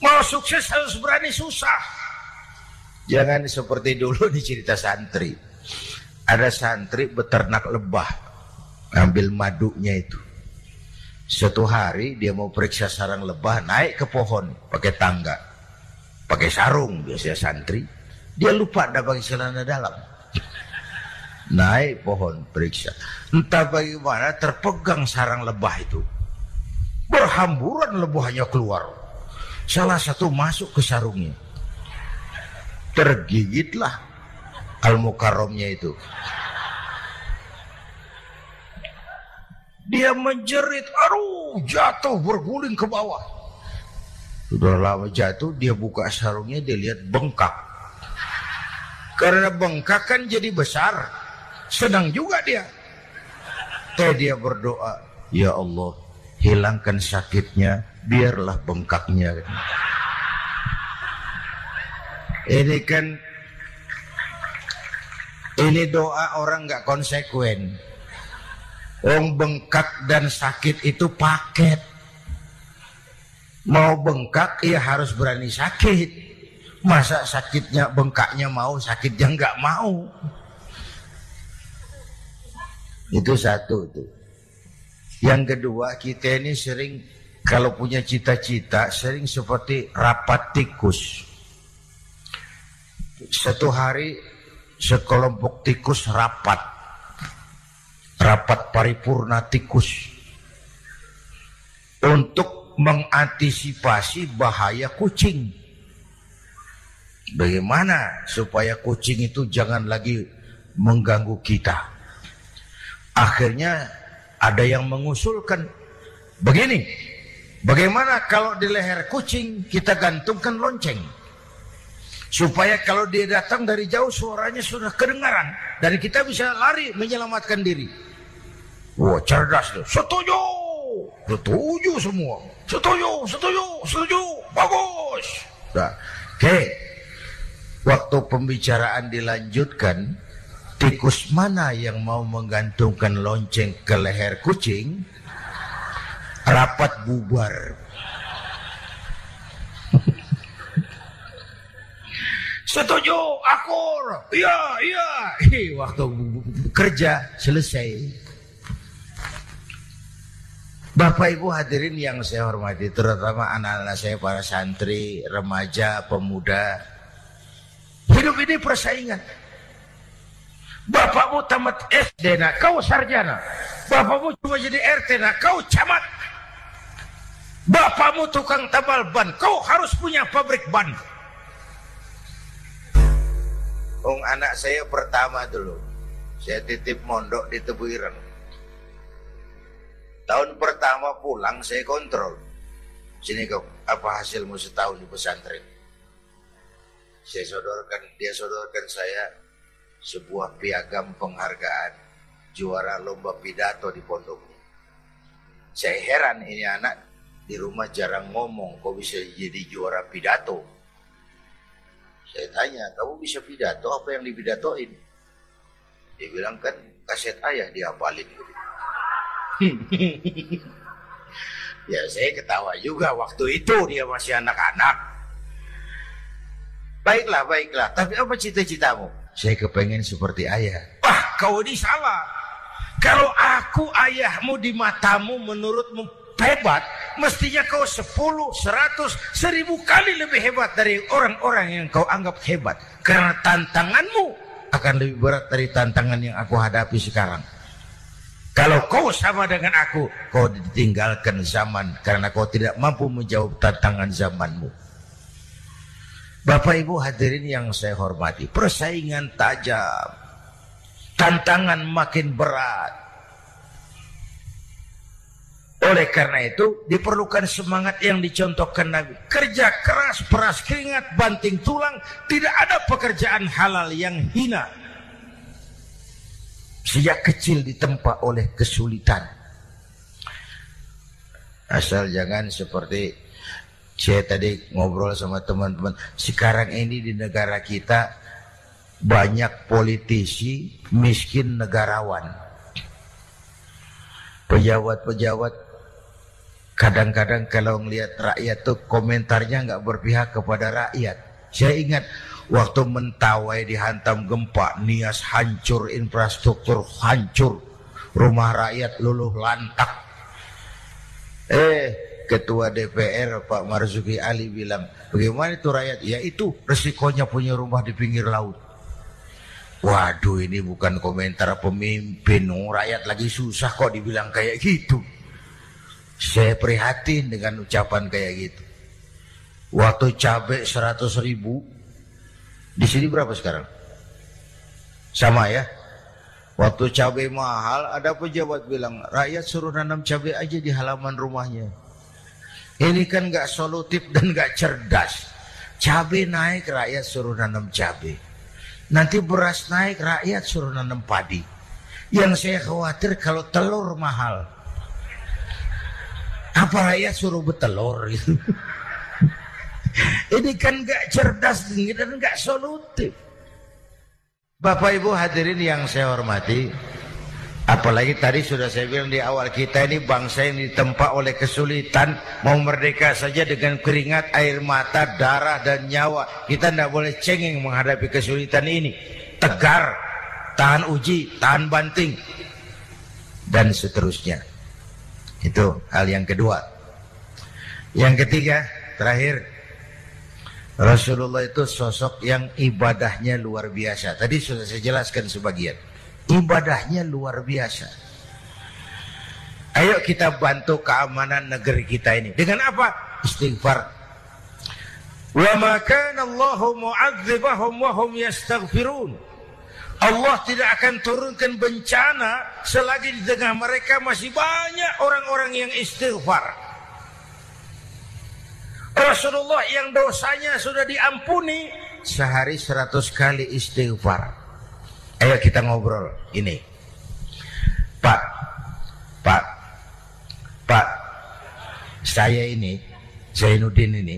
Mau sukses harus berani susah. Jangan seperti dulu di cerita santri. Ada santri beternak lebah, ambil madunya itu. Suatu hari dia mau periksa sarang lebah, naik ke pohon pakai tangga, pakai sarung biasanya santri. Dia lupa ada pakai celana dalam. Naik pohon periksa. Entah bagaimana terpegang sarang lebah itu. Berhamburan lebahnya keluar. Salah satu masuk ke sarungnya. Tergigitlah Al-Mukarramnya itu. Dia menjerit, aduh, jatuh berguling ke bawah. Sudah lama jatuh, dia buka sarungnya, dia lihat bengkak. Karena bengkak kan jadi besar. Senang juga dia. Teh dia berdoa, ya Allah, hilangkan sakitnya, biarlah bengkaknya. Ini kan, ini doa orang nggak konsekuen. Wong bengkak dan sakit itu paket. Mau bengkak, ya harus berani sakit. Masa sakitnya bengkaknya mau, sakitnya nggak mau. Itu satu tuh. Yang kedua, kita ini sering kalau punya cita-cita sering seperti rapat tikus. Satu hari sekelompok tikus rapat, rapat paripurna tikus untuk mengantisipasi bahaya kucing. Bagaimana supaya kucing itu jangan lagi mengganggu kita? Akhirnya ada yang mengusulkan begini, bagaimana kalau di leher kucing kita gantungkan lonceng? Supaya kalau dia datang dari jauh suaranya sudah kedengaran dan kita bisa lari menyelamatkan diri. Wah, cerdas tuh. Setuju, setuju semua. Setuju, setuju, setuju. Bagus. Nah, oke. Okay. Waktu pembicaraan dilanjutkan, tikus mana yang mau menggantungkan lonceng ke leher kucing? Rapat bubar. Setuju, akur. Iya, iya. Waktu kerja selesai. Bapak Ibu hadirin yang saya hormati, terutama anak-anak saya para santri, remaja, pemuda. Hidup ini persaingan. Bapakmu tamat S D, nah kau sarjana. Bapakmu cuma jadi R T, nah kau camat. Bapakmu tukang tambal ban, kau harus punya pabrik ban. Ung anak saya pertama dulu, saya titip mondok di Tebu Ireng. Tahun pertama pulang saya kontrol. Sini kau, apa hasilmu setahun di pesantren? Saya sodorkan, dia sodorkan saya sebuah piagam penghargaan juara lomba pidato di pondoknya. Saya heran, ini anak di rumah jarang ngomong, kok bisa jadi juara pidato? Saya tanya, kamu bisa pidato, apa yang dipidatoin? Dia bilang, kan kaset ayah dihafalin. Ya saya ketawa juga, waktu itu dia masih anak-anak. Baiklah, baiklah, tapi apa cita-citamu? Saya kepengen seperti ayah. Wah, kau ini salah. Kalau aku ayahmu di matamu menurutmu hebat, mestinya kau sepuluh, seratus, seribu kali lebih hebat dari orang-orang yang kau anggap hebat. Karena tantanganmu akan lebih berat dari tantangan yang aku hadapi sekarang. Kalau kau sama dengan aku, kau ditinggalkan zaman karena kau tidak mampu menjawab tantangan zamanmu. Bapak Ibu hadirin yang saya hormati, persaingan tajam, tantangan makin berat. Oleh karena itu diperlukan semangat yang dicontohkan Nabi. Kerja keras, peras keringat, banting tulang, tidak ada pekerjaan halal yang hina. Sejak kecil ditempa oleh kesulitan. Asal jangan seperti saya tadi ngobrol sama teman-teman. Sekarang ini di negara kita banyak politisi miskin negarawan. Pejabat-pejabat kadang-kadang kalau ngelihat rakyat tuh komentarnya nggak berpihak kepada rakyat. Saya ingat waktu Mentawai dihantam gempa, Nias hancur, infrastruktur hancur, rumah rakyat luluh lantak. Eh, Ketua D P R Pak Marzuki Ali bilang, bagaimana itu rakyat? Ya itu resikonya punya rumah di pinggir laut. Waduh, ini bukan komentar pemimpin, rakyat lagi susah kok dibilang kayak gitu. Saya prihatin dengan ucapan kayak gitu. Waktu cabai seratus ribu. Di sini berapa sekarang? Sama ya. Waktu cabai mahal, ada pejabat bilang, rakyat suruh nanam cabai aja di halaman rumahnya. Ini kan gak solutif dan gak cerdas. Cabai naik, rakyat suruh nanam cabai. Nanti beras naik, rakyat suruh nanam padi. Yang saya khawatir kalau telur mahal. Apa rakyat suruh bertelur gitu? Ini kan gak cerdas dan gak solutif. Bapak Ibu hadirin yang saya hormati, apalagi tadi sudah saya bilang di awal, kita ini bangsa yang ditempa oleh kesulitan. Mau merdeka saja dengan keringat, air mata, darah dan nyawa. Kita tidak boleh cengeng menghadapi kesulitan ini. Tegar, tahan uji, tahan banting, dan seterusnya. Itu hal yang kedua. Yang ketiga, terakhir, Rasulullah itu sosok yang ibadahnya luar biasa. Tadi sudah saya jelaskan sebagian. Ibadahnya luar biasa. Ayo kita bantu keamanan negeri kita ini. Dengan apa? Istighfar. Wa ma kana Allahu mu'adzibahum wa hum yastaghfirun. Allah tidak akan turunkan bencana selagi di tengah mereka masih banyak orang-orang yang istighfar. Rasulullah yang dosanya sudah diampuni sehari seratus kali istighfar. Ayo kita ngobrol ini. Pak, Pak, Pak, saya ini, Zainuddin ini,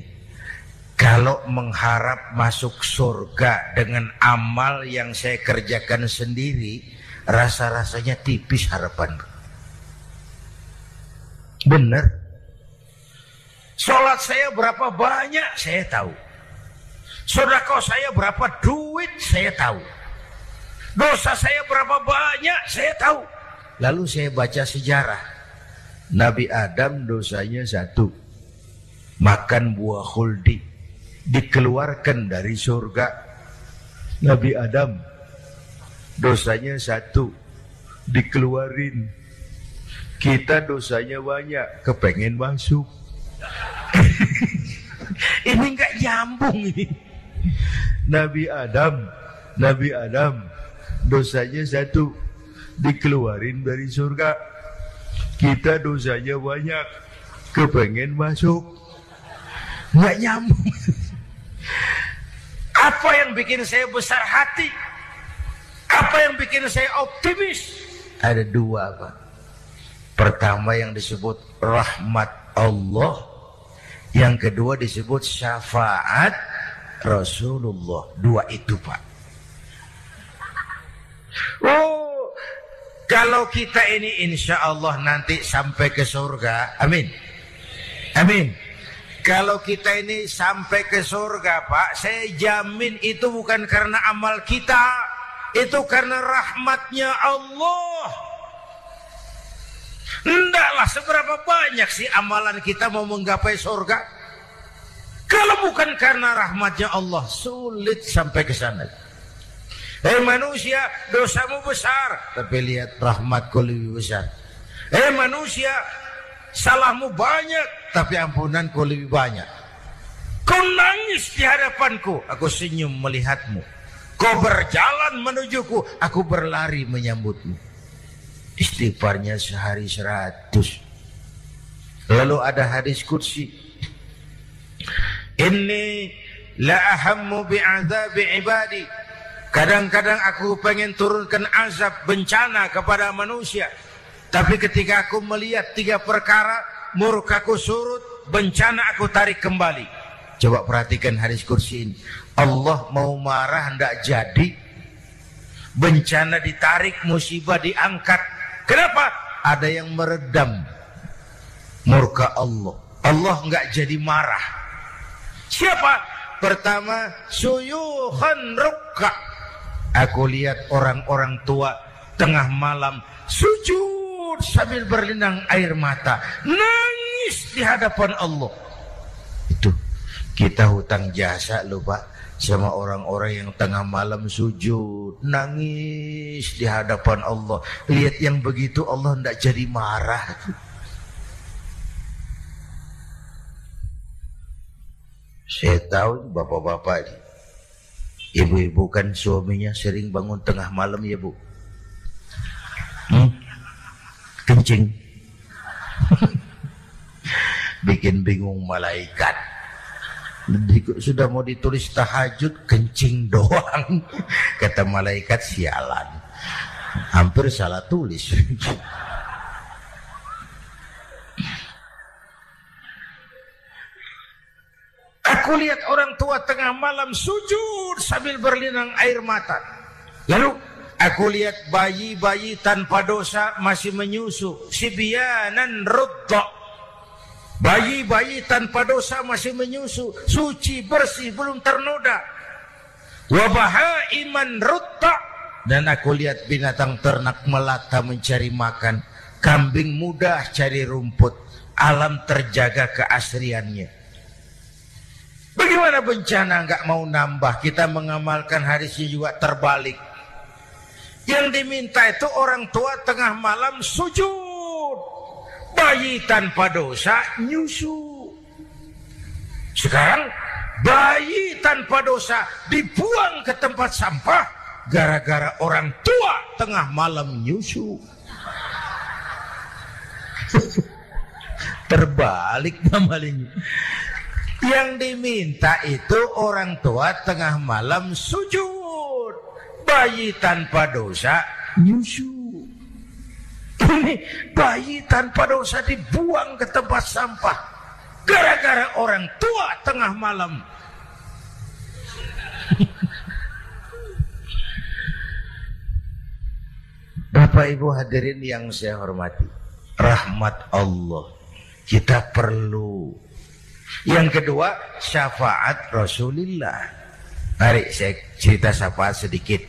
kalau mengharap masuk surga dengan amal yang saya kerjakan sendiri, rasa-rasanya tipis harapan. Bener. Sholat saya berapa banyak saya tahu. Sedekah saya berapa duit saya tahu. Dosa saya berapa banyak saya tahu. Lalu saya baca sejarah. Nabi Adam dosanya satu. Makan buah khuldi. Dikeluarkan dari surga. Nabi Adam dosanya satu. Dikeluarin. Kita dosanya banyak. Kepengen masuk. Ini nggak nyambung ini. Nabi Adam, Nabi Adam, dosanya satu, dikeluarin dari surga. Kita dosanya banyak, kepengen masuk, nggak nyambung. Apa yang bikin saya besar hati? Apa yang bikin saya optimis? Ada dua, Pak. Pertama yang disebut rahmat Allah, yang kedua disebut syafaat Rasulullah. Dua itu, Pak. Oh, kalau kita ini insya Allah nanti sampai ke surga, amin, amin. Kalau kita ini sampai ke surga, Pak, saya jamin itu bukan karena amal kita, itu karena rahmatnya Allah. Ndaklah seberapa banyak sih amalan kita mau menggapai surga. Kalau bukan karena rahmatnya Allah, sulit sampai ke sana. Eh manusia, dosamu besar, tapi lihat rahmatku lebih besar. Eh manusia, salahmu banyak, tapi ampunanku lebih banyak. Kau nangis di hadapanku, aku senyum melihatmu. Kau berjalan menujuku, aku berlari menyambutmu. Istighfarnya sehari seratus. Lalu ada hadis qudsi, inni la ahammu bi'adzabi ibadi. Kadang-kadang aku pengen turunkan azab bencana kepada manusia, tapi ketika aku melihat tiga perkara, murkaku surut, bencana aku tarik kembali. Coba perhatikan hadis kursi ini. Allah mau marah tidak jadi, bencana ditarik, musibah diangkat. Kenapa? Ada yang meredam murka Allah. Allah nggak jadi marah. Siapa? Pertama, suyuhan rukka. Aku lihat orang-orang tua tengah malam sujud sambil berlinang air mata, nangis di hadapan Allah. Itu kita hutang jasa loh, Pak, sama orang-orang yang tengah malam sujud nangis di hadapan Allah. Lihat yang begitu Allah tidak jadi marah. Saya tahu bapak-bapak, ibu-ibu kan suaminya sering bangun tengah malam ya, Bu. Hmm? Kencing. Bikin bingung malaikat. Sudah mau ditulis tahajud, kencing doang. Kata malaikat, sialan, hampir salah tulis. Aku lihat orang tua tengah malam sujud sambil berlinang air mata. Lalu aku lihat bayi-bayi tanpa dosa masih menyusu, sibyanan rudha. Bayi-bayi tanpa dosa masih menyusu, suci bersih belum ternoda. Wa bahaiman rudha. Dan aku lihat binatang ternak melata mencari makan, kambing mudah cari rumput, alam terjaga keasriannya. Bagaimana bencana nggak mau nambah? Kita mengamalkan hadisnya juga terbalik. Yang diminta itu orang tua tengah malam sujud, bayi tanpa dosa nyusu. Sekarang bayi tanpa dosa dibuang ke tempat sampah gara-gara orang tua tengah malam nyusu. Terbalik namanya. Yang diminta itu orang tua tengah malam sujud, bayi tanpa dosa nyusu. Ini bayi tanpa dosa dibuang ke tempat sampah gara-gara orang tua tengah malam. Bapak Ibu hadirin yang saya hormati, rahmat Allah kita perlu. Yang kedua, syafaat Rasulullah. Mari saya cerita syafaat sedikit.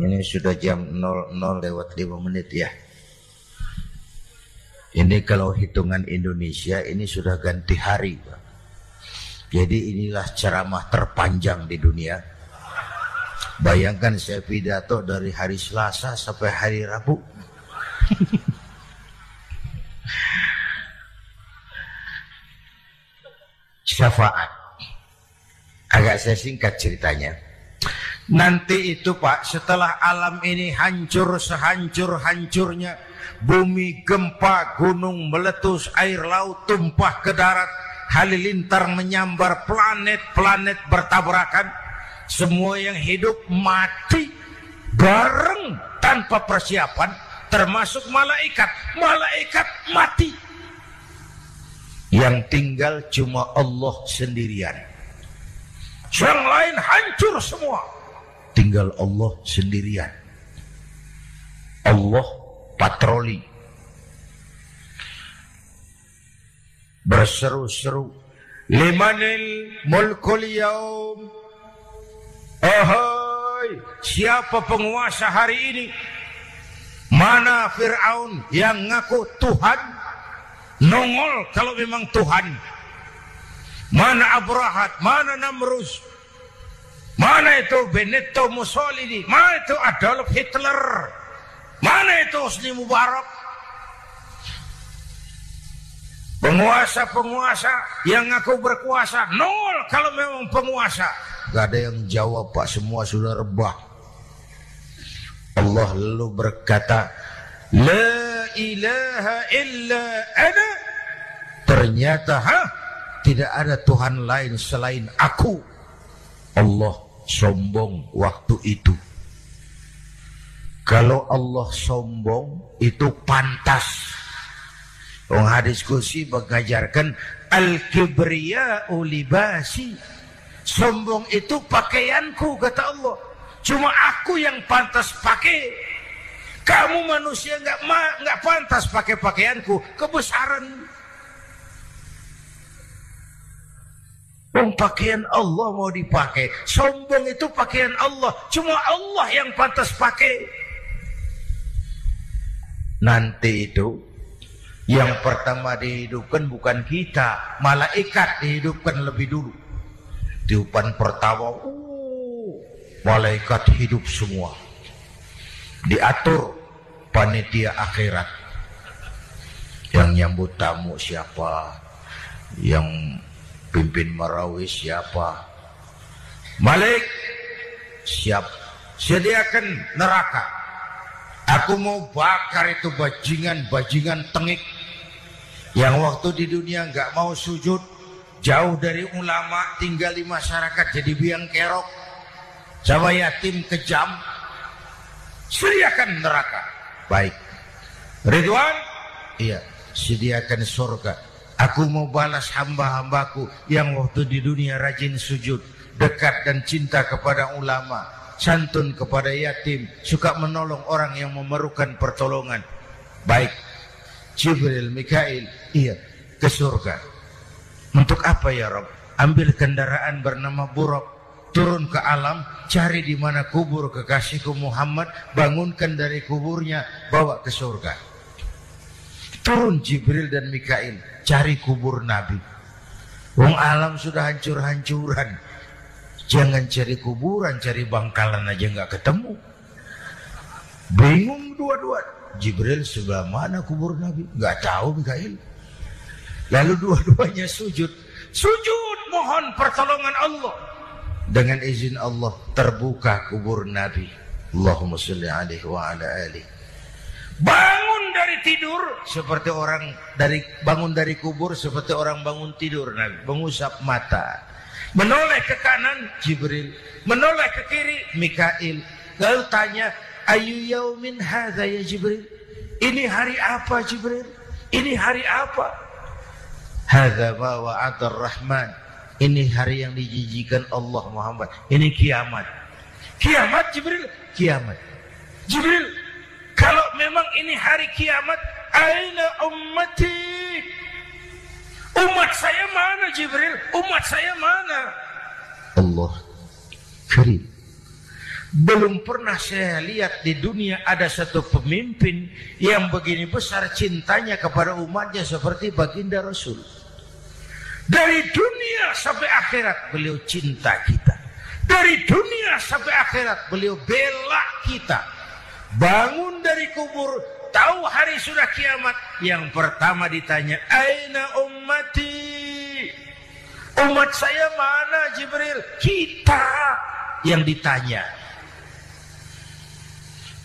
Ini sudah jam nol nol lewat lima menit ya. Ini kalau hitungan Indonesia ini sudah ganti hari, Pak. Jadi inilah ceramah terpanjang di dunia. Bayangkan saya pidato dari hari Selasa sampai hari Rabu. Syafaat. Agak saya singkat ceritanya. Nanti itu, Pak, setelah alam ini hancur sehancur-hancurnya, bumi gempa, gunung meletus, air laut tumpah ke darat, halilintar menyambar planet-planet bertabrakan, semua yang hidup mati bareng tanpa persiapan, termasuk malaikat. Malaikat mati, yang tinggal cuma Allah sendirian. Yang lain hancur semua, tinggal Allah sendirian. Allah patroli, berseru-seru, limanil mulkul yaum, ahai, siapa penguasa hari ini? Mana Firaun yang ngaku Tuhan, nongol kalau memang Tuhan? Mana Abrahat, mana Namrus, mana itu Benito Mussolini, mana itu Adolf Hitler, mana itu Usni Mubarak? Penguasa-penguasa yang ngaku berkuasa, nol kalau memang penguasa. Gak ada yang jawab, Pak, semua sudah rebah. Allah lalu berkata, la ilaha illa ana. Ternyata ha, tidak ada Tuhan lain selain aku. Allah sombong waktu itu. Kalau Allah sombong, itu pantas. Wong hadis kursi mengajarkan al-kibriya ulibasi, sombong itu pakaianku, kata Allah. Cuma aku yang pantas pakai. Kamu manusia nggak nggak pantas pakai pakaianku, kebesaran. Wong pakaian Allah mau dipakai, sombong itu pakaian Allah. Cuma Allah yang pantas pakai. Nanti itu yang pertama dihidupkan bukan kita, malaikat dihidupkan lebih dulu. Tiupan pertama, uh, malaikat hidup semua. Diatur panitia akhirat. Yang nyambut tamu siapa, yang pimpin marawis siapa. Malik, siap, sediakan neraka. Aku mau bakar itu bajingan-bajingan tengik yang waktu di dunia nggak mau sujud, jauh dari ulama, tinggal di masyarakat, jadi biang kerok, sama yatim kejam. Sediakan neraka. Baik, Ridwan, iya, sediakan surga. Aku mau balas hamba-hambaku yang waktu di dunia rajin sujud, dekat dan cinta kepada ulama, santun kepada yatim, suka menolong orang yang memerlukan pertolongan. Baik, Jibril, Mikail, iya, ke surga. Untuk apa ya Rob? Ambil kendaraan bernama buruk, turun ke alam, cari di mana kubur kekasihku Muhammad, bangunkan dari kuburnya, bawa ke surga. Turun Jibril dan Mikail, cari kubur Nabi. Wong alam sudah hancur-hancuran, jangan cari kuburan, cari bangkalan aja nggak ketemu. Bingung dua-dua. Jibril sebelah mana kubur Nabi? Nggak tahu Mikail. Lalu dua-duanya sujud. Sujud mohon pertolongan Allah. Dengan izin Allah terbuka kubur Nabi. Allahumma sholli alaihi wa ala alihi. Bangun dari tidur seperti orang dari bangun dari kubur seperti orang bangun tidur Nabi, mengusap mata. Menoleh ke kanan Jibril, menoleh ke kiri Mikail. Lalu tanya, ayu yaumin hadza ya Jibril? Ini hari apa Jibril? Ini hari apa? Hadza ma wa'ada ar-Rahman. Ini hari yang dijijikan Allah Muhammad. Ini kiamat. Kiamat Jibril? Kiamat. Jibril, kalau memang ini hari kiamat, aina ummati? Umat saya mana Jibril? Umat saya mana? Allah Karim, belum pernah saya lihat di dunia ada satu pemimpin yang begini besar cintanya kepada umatnya seperti baginda Rasul. Dari dunia sampai akhirat beliau cinta kita. Dari dunia sampai akhirat beliau bela kita. Bangun dari kubur, tahu hari sudah kiamat, yang pertama ditanya, aina ummati? Umat saya mana Jibril? Kita yang ditanya.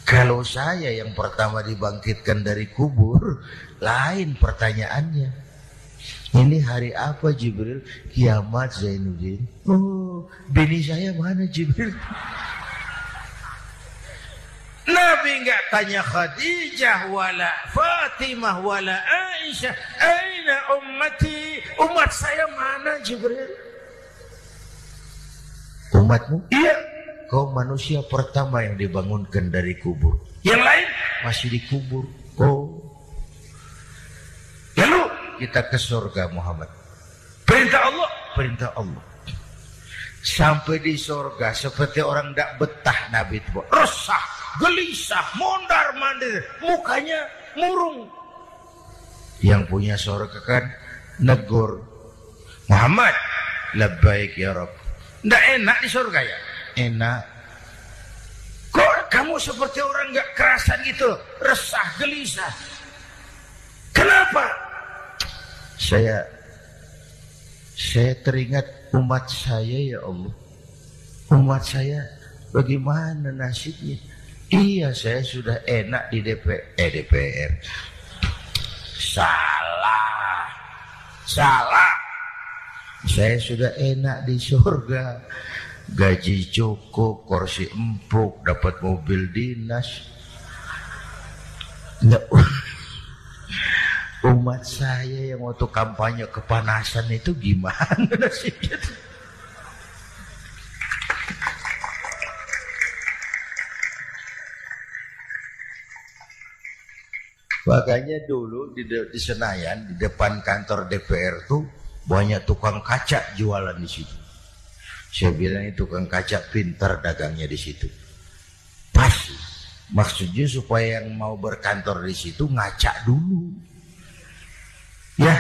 Kalau saya yang pertama dibangkitkan dari kubur, lain pertanyaannya. Ini hari apa Jibril? Kiamat Zainuddin. Oh, bini saya mana Jibril? Nabi enggak tanya Khadijah, wala Fatimah, wala Aisyah. Aina ummati, umat saya mana Jibril? Umatmu? Iya. Kau manusia pertama yang dibangunkan dari kubur. Yang lain masih dikubur. Oh. Lalu kita ke surga Muhammad. Perintah Allah, perintah Allah. Sampai di surga seperti orang tidak betah Nabi itu. Resah, gelisah, mondar-mandir, mukanya murung. Yang punya surga kan negur Muhammad, labbaik ya Rabb. Tidak enak di surga ya? Enak. Kok kamu seperti orang nggak kerasan gitu, resah, gelisah. Kenapa? Saya saya teringat umat saya ya Allah. Umat saya bagaimana nasibnya? Iya, saya sudah enak di D P R. Eh, D P R. Salah. Salah. Saya sudah enak di surga. Gaji cukup, kursi empuk, dapat mobil dinas. Nggak. Umat saya yang waktu kampanye kepanasan itu gimana sih? Makanya dulu di, di Senayan, di depan kantor D P R tuh banyak tukang kaca jualan di situ. Saya bilang tukang kaca pintar dagangnya di situ. Pasti maksudnya supaya yang mau berkantor di situ ngaca dulu. Ya,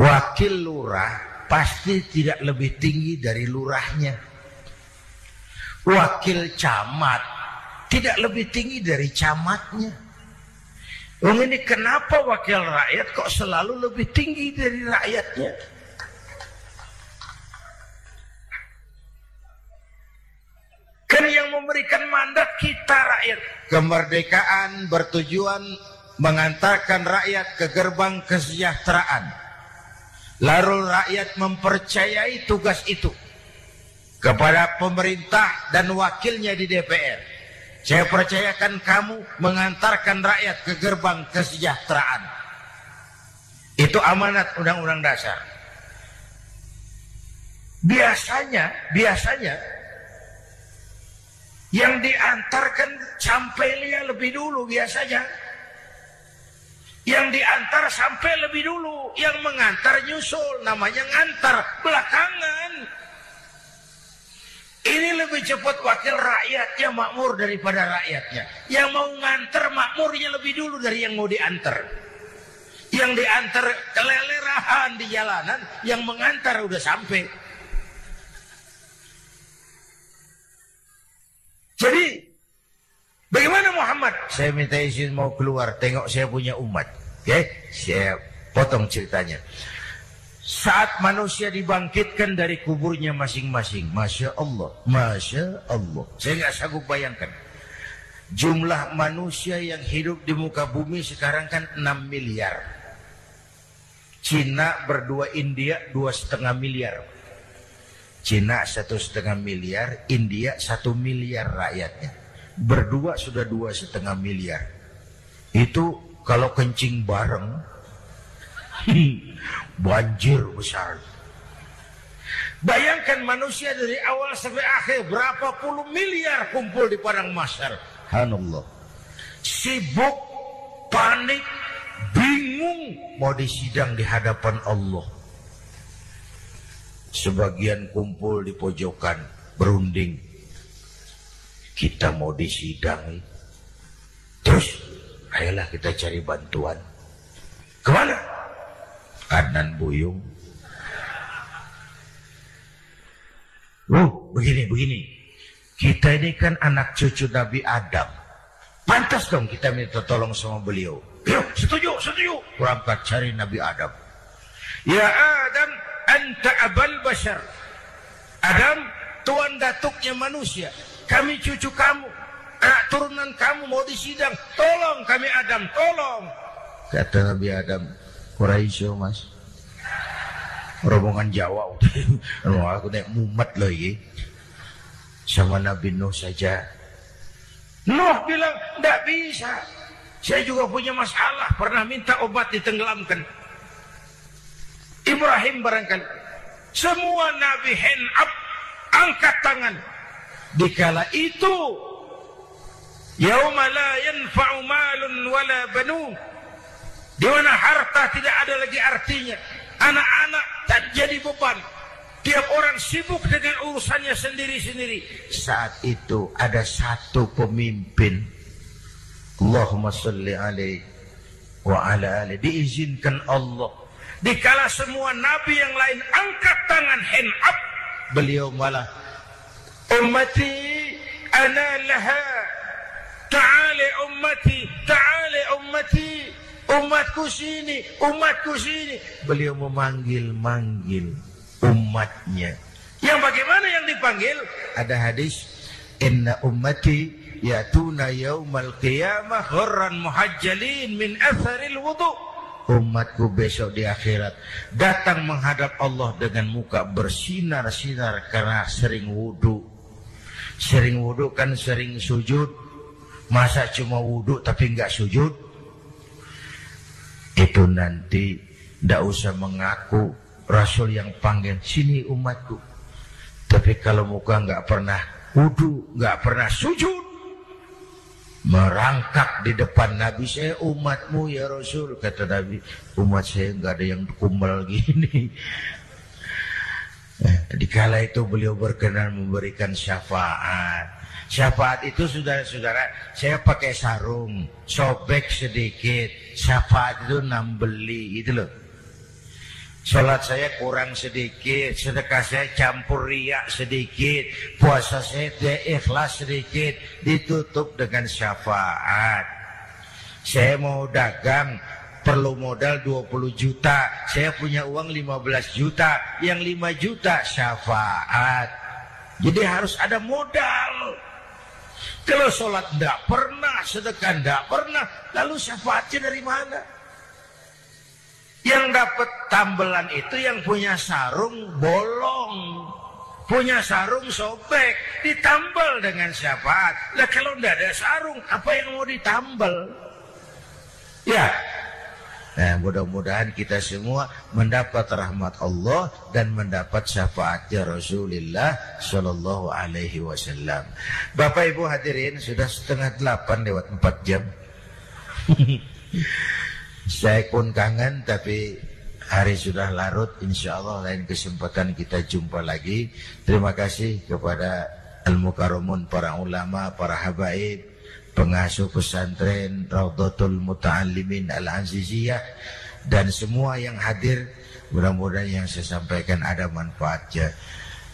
wakil lurah pasti tidak lebih tinggi dari lurahnya. Wakil camat tidak lebih tinggi dari camatnya. Wong ini kenapa wakil rakyat kok selalu lebih tinggi dari rakyatnya? Kan yang memberikan mandat kita rakyat. Kemerdekaan bertujuan mengantarkan rakyat ke gerbang kesejahteraan. Lalu rakyat mempercayai tugas itu kepada pemerintah dan wakilnya di D P R. Saya percayakan kamu mengantarkan rakyat ke gerbang kesejahteraan. Itu amanat Undang-Undang Dasar. Biasanya, biasanya yang diantarkan campainya lebih dulu biasanya. Yang diantar sampai lebih dulu, yang mengantar nyusul, namanya ngantar belakangan. Ini lebih cepat wakil rakyatnya makmur daripada rakyatnya. Yang mau ngantar makmurnya lebih dulu dari yang mau diantar. Yang diantar kelelerahan di jalanan, yang mengantar udah sampai. Jadi bagaimana Muhammad? Saya minta izin mau keluar, tengok saya punya umat. Oke, okay? Saya potong ceritanya. Saat manusia dibangkitkan dari kuburnya masing-masing. Masya Allah, Masya Allah. Saya nggak sanggup bayangkan. Jumlah manusia yang hidup di muka bumi sekarang kan enam miliar. Cina berdua India dua koma lima miliar. Cina satu koma lima miliar, India satu miliar rakyatnya. Berdua sudah dua setengah miliar. Itu kalau kencing bareng banjir besar. Bayangkan manusia dari awal sampai akhir berapa puluh miliar kumpul di padang mahsyar. Subhanallah. Sibuk, panik, bingung mau disidang di hadapan Allah. Sebagian kumpul di pojokan berunding. Kita mau disidangi. Terus, ayolah kita cari bantuan. Kemana? Kanan buyung. Loh, begini, begini. Kita ini kan anak cucu Nabi Adam. Pantas dong kita minta tolong sama beliau. Yuk, setuju, setuju. Berangkat cari Nabi Adam. Ya Adam, anta abal bashar. Adam, tuan datuknya manusia. Kami cucu kamu, anak turunan kamu mau disidang, tolong kami Adam, tolong. Kata Nabi Adam, Quraisy mas, rombongan Jawa udah aku naik mumet loh ini sama Nabi Nuh saja. Nuh bilang tidak bisa, saya juga punya masalah, pernah minta obat ditenggelamkan. Ibrahim barangkali, semua Nabi hand up, angkat tangan. Dikala itu yauma la yanfa'u malun wala banun, di mana harta tidak ada lagi artinya, anak-anak tak jadi beban, tiap orang sibuk dengan urusannya sendiri-sendiri. Saat itu ada satu pemimpin, Allahumma salli alaihi wa ala alihi, diizinkan Allah, dikala semua nabi yang lain angkat tangan hand up, beliau malah ummati ana laha, ta'ala ummati, ta'ala ummati, umatku sini, umatku sini. Beliau memanggil-manggil umatnya. Yang bagaimana yang dipanggil? Ada hadis, inna ummati yatuna yaumal qiyamah ghurran muhajjalin min atharil wudu. Umatku besok di akhirat datang menghadap Allah dengan muka bersinar-sinar karena sering wudu. Sering wudu kan sering sujud. Masa cuma wudu tapi enggak sujud? Itu nanti enggak usah mengaku Rasul yang panggil, sini umatku. Tapi kalau muka nggak pernah wudu, nggak pernah sujud, merangkak di depan Nabi, saya umatmu ya Rasul. Kata Nabi, umat saya nggak ada yang kumbal gini. Nah, dikala itu beliau berkenan memberikan syafaat. Syafaat itu saudara-saudara, saya pakai sarung, sobek sedikit. Syafaat itu nambeli, itu loh. Sholat saya kurang sedikit, sedekah saya campur riak sedikit, puasa saya tidak ikhlas sedikit, ditutup dengan syafaat. Saya mau dagang, perlu modal dua puluh juta, saya punya uang lima belas juta, yang lima juta syafaat. Jadi harus ada modal. Kalau sholat tidak pernah, sedekah tidak pernah, lalu syafaatnya dari mana? Yang dapat tambelan itu yang punya sarung bolong, punya sarung sobek, ditambal dengan syafaat. Nah kalau tidak ada sarung, apa yang mau ditambal? Ya, nah, mudah-mudahan kita semua mendapat rahmat Allah dan mendapat syafaatnya Rasulullah Shallallahu Alaihi Wasallam. Bapak Ibu hadirin, sudah setengah delapan lewat empat jam. Saya pun kangen, tapi hari sudah larut. Insya Allah lain kesempatan kita jumpa lagi. Terima kasih kepada al-mukarramun, para ulama, para habaib, pengasuh pesantren Raudhatul Muta'allimin Al-Aziziyah, dan semua yang hadir. Mudah-mudahan yang saya sampaikan ada manfaatnya.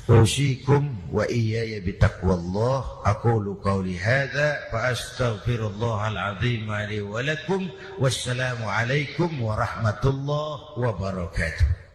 Usikum wa iyaya bitaqwallah, aqulu qawli hadza fa astaghfirullahal azim li wa lakum, wassalamu alaikum warahmatullahi wabarakatuh.